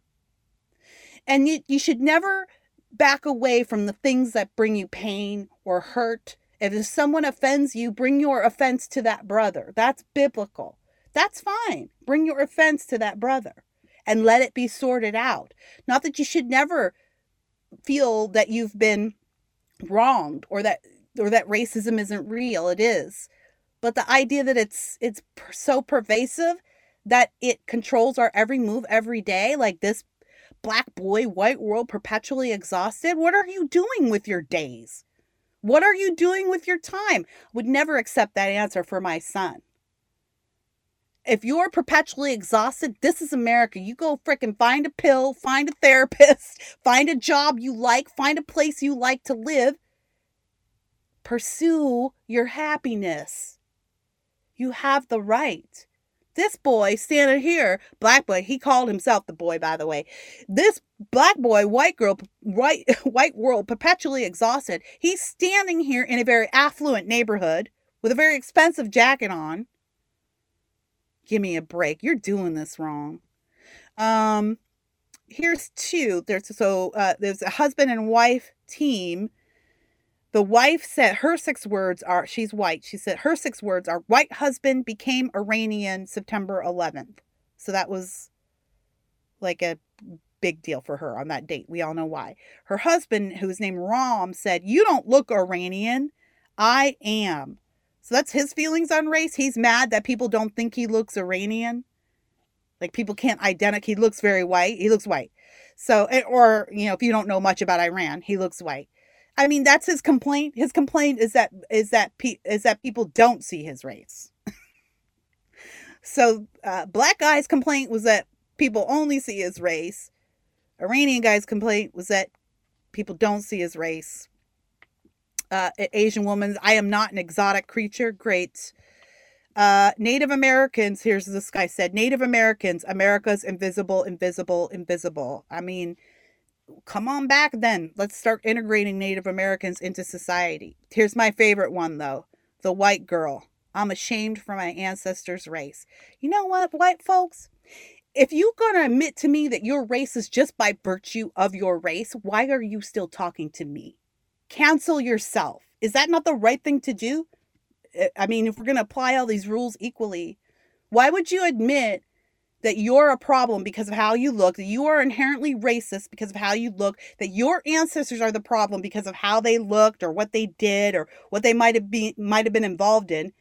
And you should never back away from the things that bring you pain or hurt. If someone offends you, bring your offense to that brother. That's biblical. That's fine. Bring your offense to that brother. And let it be sorted out. Not that you should never feel that you've been wronged or that racism isn't real. It is. But the idea that it's so pervasive that it controls our every move every day, like this black boy, white world, perpetually exhausted. What are you doing with your days? What are you doing with your time? I would never accept that answer for my son. If you're perpetually exhausted, this is America. You go frickin' find a pill, find a therapist, find a job you like, find a place you like to live. Pursue your happiness. You have the right. This boy standing here, black boy, he called himself the boy, by the way. This black boy, white girl, white world, perpetually exhausted. He's standing here in a very affluent neighborhood with a very expensive jacket on. Give me a break. You're doing this wrong. Here's two. There's a husband and wife team. The wife said her six words are, she's white. She said her six words are, white husband became Iranian September 11th. So that was like a big deal for her on that date. We all know why. Her husband, who's named Ram, said, "You don't look Iranian. I am." So that's his feelings on race. He's mad that people don't think he looks Iranian. Like people can't identify. He looks very white. He looks white. So, or, you know, if you don't know much about Iran, he looks white. I mean, that's his complaint. His complaint is that people don't see his race. So black guy's complaint was that people only see his race. Iranian guy's complaint was that people don't see his race. Asian woman's, I am not an exotic creature. Great. Native Americans, here's this guy said, Native Americans, America's invisible, invisible, invisible. I mean, come on back then. Let's start integrating Native Americans into society. Here's my favorite one, though. The white girl. I'm ashamed for my ancestors' race. You know what, white folks? If you're going to admit to me that you're racist just by virtue of your race, why are you still talking to me? Cancel yourself. Is that not the right thing to do? I mean, if we're going to apply all these rules equally, why would you admit that you're a problem because of how you look, that you are inherently racist because of how you look, that your ancestors are the problem because of how they looked or what they did or what they might have been involved in?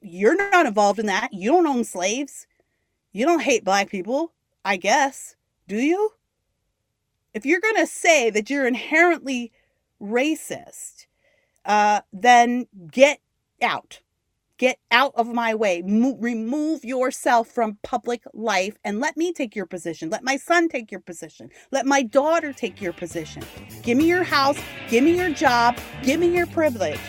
You're not involved in that. You don't own slaves. You don't hate black people, I guess. Do you? If you're going to say that you're inherently racist, then get out. Get out of my way. Remove yourself from public life and let me take your position. Let my son take your position. Let my daughter take your position. Give me your house. Give me your job. Give me your privilege.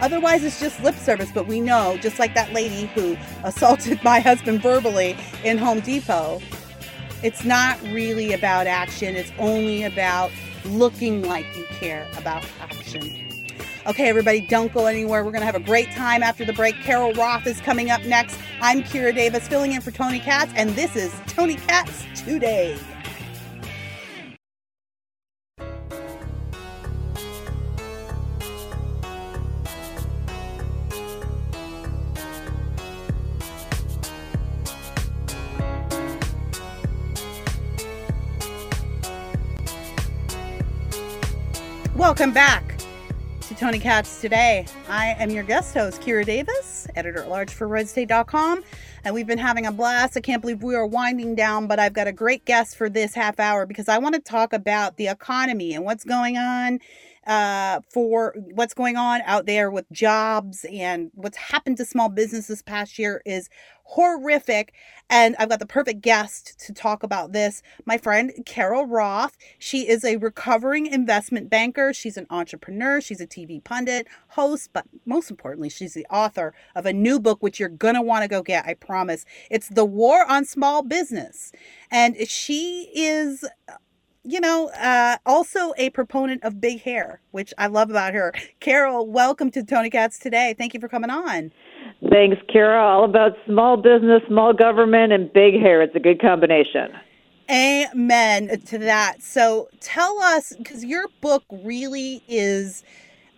Otherwise, it's just lip service. But we know, just like that lady who assaulted my husband verbally in Home Depot, it's not really about action. It's only about looking like you care about action. Okay, everybody, don't go anywhere. We're going to have a great time after the break. Carol Roth is coming up next. I'm Kira Davis, filling in for Tony Katz, and this is Tony Katz Today. Welcome back to Tony Katz Today. I am your guest host, Kira Davis, editor-at-large for RedState.com, and we've been having a blast. I can't believe we are winding down, but I've got a great guest for this half hour because I want to talk about the economy and what's going on out there with jobs, and what's happened to small business this past year is horrific. And I've got the perfect guest to talk about this. My friend, Carol Roth. She is a recovering investment banker. She's an entrepreneur. She's a TV pundit, host, but most importantly, she's the author of a new book, which you're going to want to go get, I promise. It's The War on Small Business. And she is, also a proponent of big hair, which I love about her. Carol, welcome to Tony Katz Today. Thank you for coming on. Thanks, Kira. All about small business, small government, and big hair. It's a good combination. Amen to that. So tell us, because your book really is,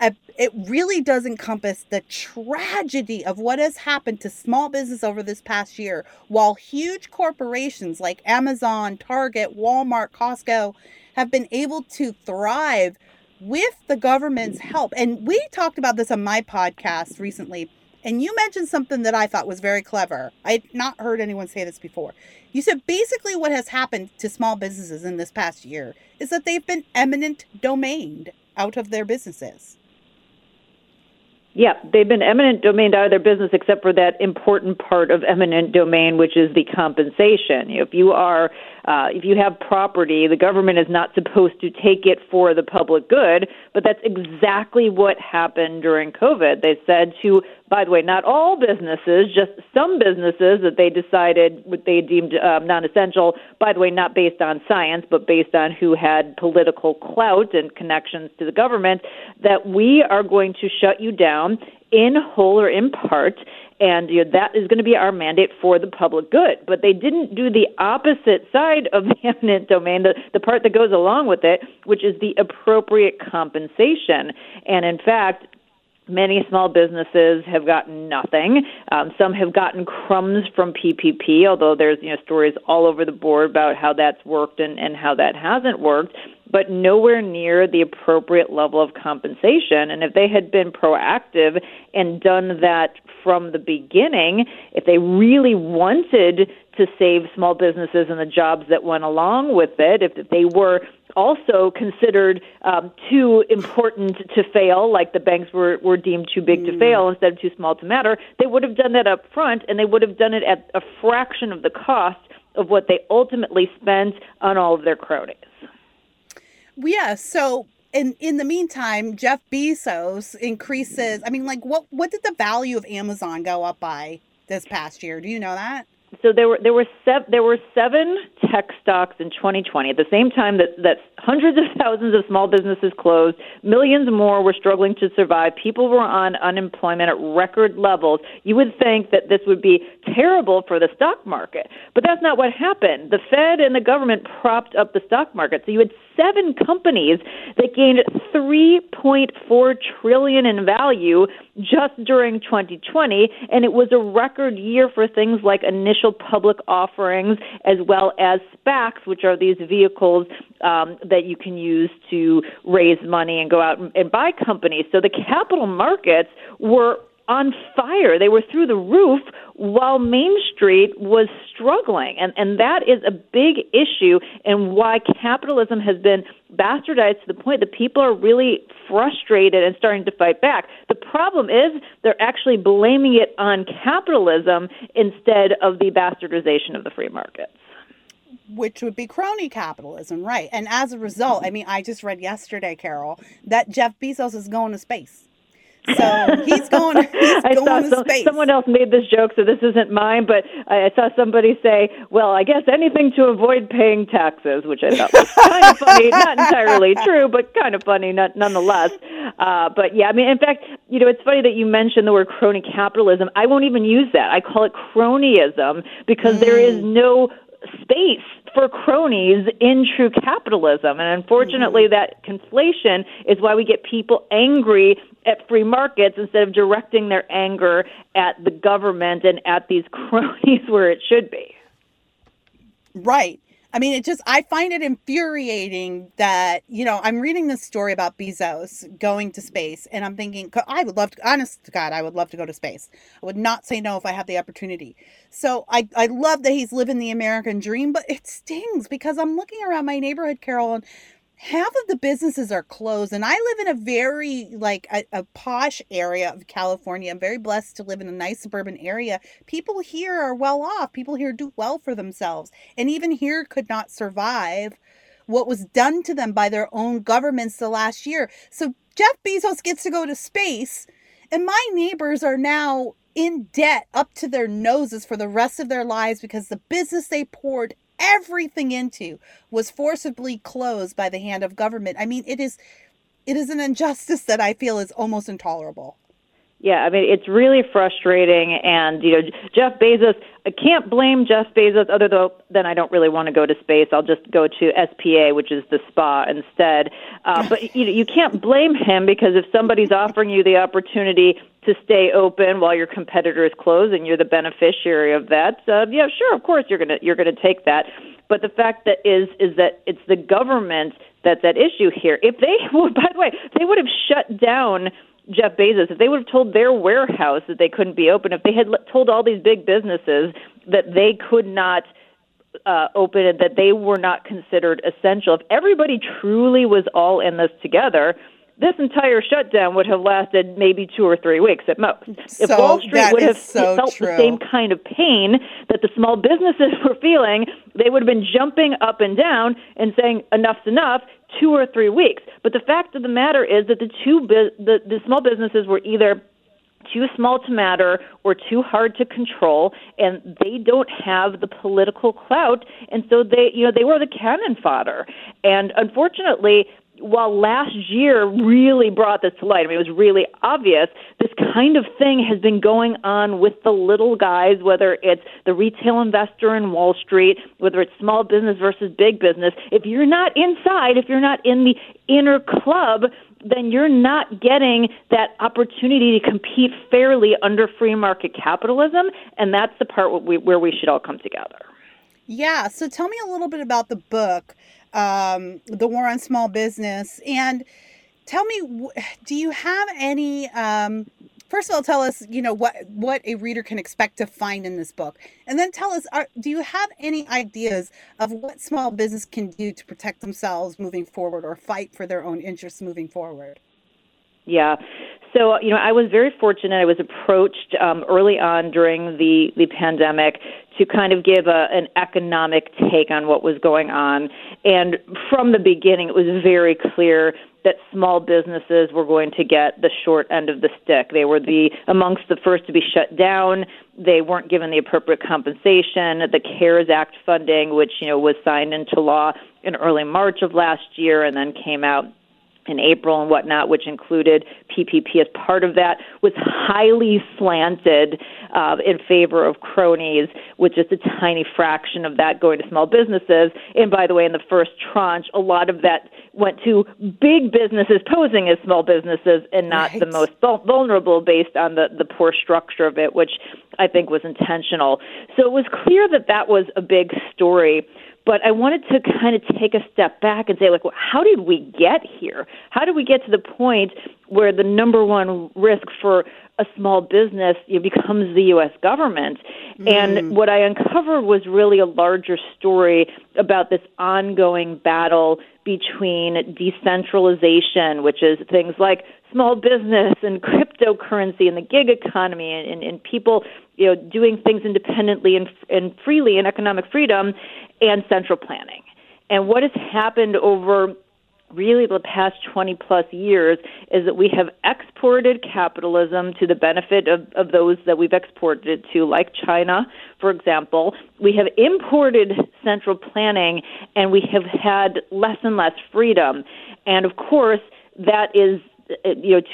it really does encompass the tragedy of what has happened to small business over this past year, while huge corporations like Amazon, Target, Walmart, Costco have been able to thrive with the government's help. And we talked about this on my podcast recently. And you mentioned something that I thought was very clever. I had not heard anyone say this before. You said basically what has happened to small businesses in this past year is that they've been eminent domained out of their businesses. Yeah, they've been eminent domained out of their business, except for that important part of eminent domain, which is the compensation. If you are If you have property, the government is not supposed to take it for the public good, but that's exactly what happened during COVID. They said to, by the way, not all businesses, just some businesses that they decided what they deemed non-essential, by the way, not based on science, but based on who had political clout and connections to the government, that we are going to shut you down in whole or in part, and that is going to be our mandate for the public good. But they didn't do the opposite side of the eminent domain, the part that goes along with it, which is the appropriate compensation. And in fact, many small businesses have gotten nothing. Some have gotten crumbs from PPP, although there's stories all over the board about how that's worked and how that hasn't worked, but nowhere near the appropriate level of compensation. And if they had been proactive and done that from the beginning, if they really wanted to save small businesses and the jobs that went along with it, if they were also considered too important to fail, like the banks were deemed too big to fail instead of too small to matter, they would have done that up front, and they would have done it at a fraction of the cost of what they ultimately spent on all of their cronies. Yeah, so in the meantime, Jeff Bezos increases. I mean, like, what did the value of Amazon go up by this past year? Do you know that? So there were seven tech stocks in 2020 at the same time that hundreds of thousands of small businesses closed, millions more were struggling to survive, people were on unemployment at record levels. You would think that this would be terrible for the stock market, but that's not what happened. The Fed and the government propped up the stock market. So you had seven companies that gained $3.4 trillion in value just during 2020, and it was a record year for things like initial public offerings as well as SPACs, which are these vehicles that you can use to raise money and go out and buy companies. So the capital markets were on fire. They were through the roof while Main Street was struggling. And that is a big issue and why capitalism has been bastardized to the point that people are really frustrated and starting to fight back. The problem is they're actually blaming it on capitalism instead of the bastardization of the free markets, which would be crony capitalism, right? And as a result, I mean, I just read yesterday, Carol, that Jeff Bezos is going to space. So he's going to space. Someone else made this joke, so this isn't mine, but I saw somebody say, well, I guess anything to avoid paying taxes, which I thought was kind of funny, not entirely true, but kind of funny nonetheless. But yeah, I mean, in fact, it's funny that you mentioned the word crony capitalism. I won't even use that. I call it cronyism because there is no space for cronies in true capitalism. And unfortunately, that conflation is why we get people angry at free markets instead of directing their anger at the government and at these cronies where it should be. Right. I mean, I find it infuriating that, I'm reading this story about Bezos going to space and I'm thinking, honest to God, I would love to go to space. I would not say no if I have the opportunity. So I love that he's living the American dream, but it stings because I'm looking around my neighborhood, Carol, and half of the businesses are closed. And I live in a very, a posh area of California. I'm very blessed to live in a nice suburban area. People here are well off. People here do well for themselves. And even here could not survive what was done to them by their own governments the last year. So Jeff Bezos gets to go to space, and my neighbors are now in debt up to their noses for the rest of their lives because the business they poured everything into was forcibly closed by the hand of government. I mean, it is an injustice that I feel is almost intolerable. Yeah, I mean, it's really frustrating. And, Jeff Bezos, I can't blame Jeff Bezos other than I don't really want to go to space. I'll just go to SPA, which is the spa instead. But you can't blame him because if somebody's offering you the opportunity to stay open while your competitor is closed and you're the beneficiary of that, yeah, sure, of course you're gonna take that. But the fact that is that it's the government that's at issue here. If they, by the way, they would have shut down Jeff Bezos, if they would have told their warehouse that they couldn't be open, if they had told all these big businesses that they could not open and that they were not considered essential, if everybody truly was all in this together, this entire shutdown would have lasted maybe 2 or 3 weeks at most. If Wall Street would have felt the same kind of pain that the small businesses were feeling, they would have been jumping up and down and saying, enough's enough, 2 or 3 weeks. But the fact of the matter is that the small businesses were either too small to matter or too hard to control, and they don't have the political clout, and so they were the cannon fodder. And unfortunately, while last year really brought this to light, I mean, it was really obvious, this kind of thing has been going on with the little guys, whether it's the retail investor in Wall Street, whether it's small business versus big business. If you're not inside, if you're not in the inner club, then you're not getting that opportunity to compete fairly under free market capitalism, and that's the part where we should all come together. Yeah, so tell me a little bit about the book, The War on Small Business, and tell me, do you have any, first of all, tell us, what a reader can expect to find in this book, and then tell us, do you have any ideas of what small business can do to protect themselves moving forward or fight for their own interests moving forward? Yeah. So, I was very fortunate. I was approached early on during the pandemic to kind of give an economic take on what was going on. And from the beginning, it was very clear that small businesses were going to get the short end of the stick. They were amongst the first to be shut down. They weren't given the appropriate compensation. The CARES Act funding, which, was signed into law in early March of last year and then came out in April and whatnot, which included PPP as part of that, was highly slanted in favor of cronies, with just a tiny fraction of that going to small businesses. And by the way, in the first tranche, a lot of that went to big businesses posing as small businesses and not the most vulnerable, based on the poor structure of it, which I think was intentional. So it was clear that that was a big story. But I wanted to kind of take a step back and say, how did we get here? How did we get to the point where the number one risk for a small business becomes the U.S. government? And what I uncovered was really a larger story about this ongoing battle between decentralization, which is things like small business and cryptocurrency and the gig economy and people doing things independently and freely and economic freedom, and central planning. And what has happened over really the past 20-plus years is that we have exported capitalism to the benefit of those that we've exported it to, like China, for example. We have imported central planning, and we have had less and less freedom. And, of course, that is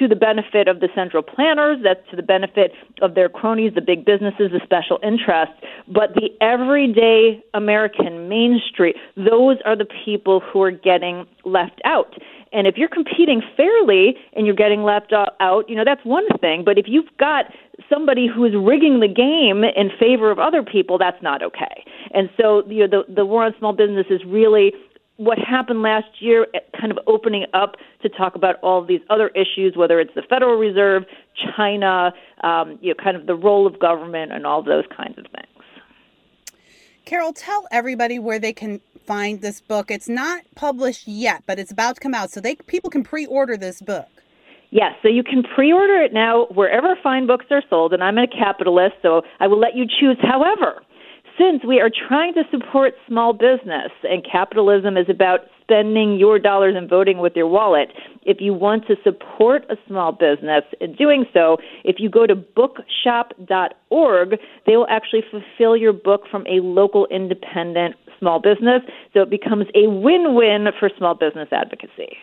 to the benefit of the central planners, that's to the benefit of their cronies, the big businesses, the special interests. But the everyday American Main Street, those are the people who are getting left out. And if you're competing fairly and you're getting left out, that's one thing. But if you've got somebody who is rigging the game in favor of other people, that's not okay. And so the war on small business is really what happened last year, kind of opening up to talk about all of these other issues, whether it's the Federal Reserve, China, kind of the role of government and all those kinds of things. Carol, tell everybody where they can find this book. It's not published yet, but it's about to come out, so people can pre-order this book. Yes, so you can pre-order it now wherever fine books are sold, and I'm a capitalist, so I will let you choose however. Since we are trying to support small business, and capitalism is about spending your dollars and voting with your wallet, if you want to support a small business in doing so, if you go to bookshop.org, they will actually fulfill your book from a local independent small business. So it becomes a win-win for small business advocacy.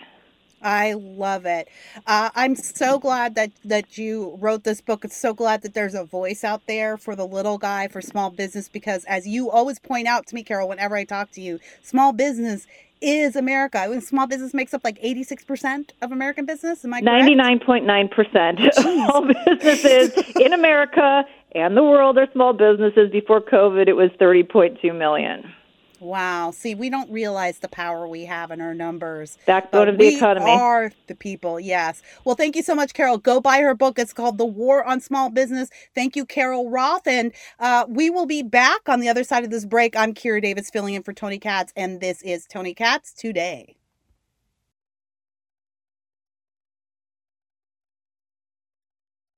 I love it. I'm so glad that you wrote this book. I'm so glad that there's a voice out there for the little guy, for small business, because as you always point out to me, Carol, whenever I talk to you, small business is America. I mean, small business makes up like 86% of American business. Am I correct? 99.9% of all businesses in America and the world are small businesses. Before COVID, it was 30.2 million. Wow. See, we don't realize the power we have in our numbers. Backbone of the economy. We are the people, yes. Well, thank you so much, Carol. Go buy her book. It's called The War on Small Business. Thank you, Carol Roth. And we will be back on the other side of this break. I'm Kira Davis filling in for Tony Katz, and this is Tony Katz Today.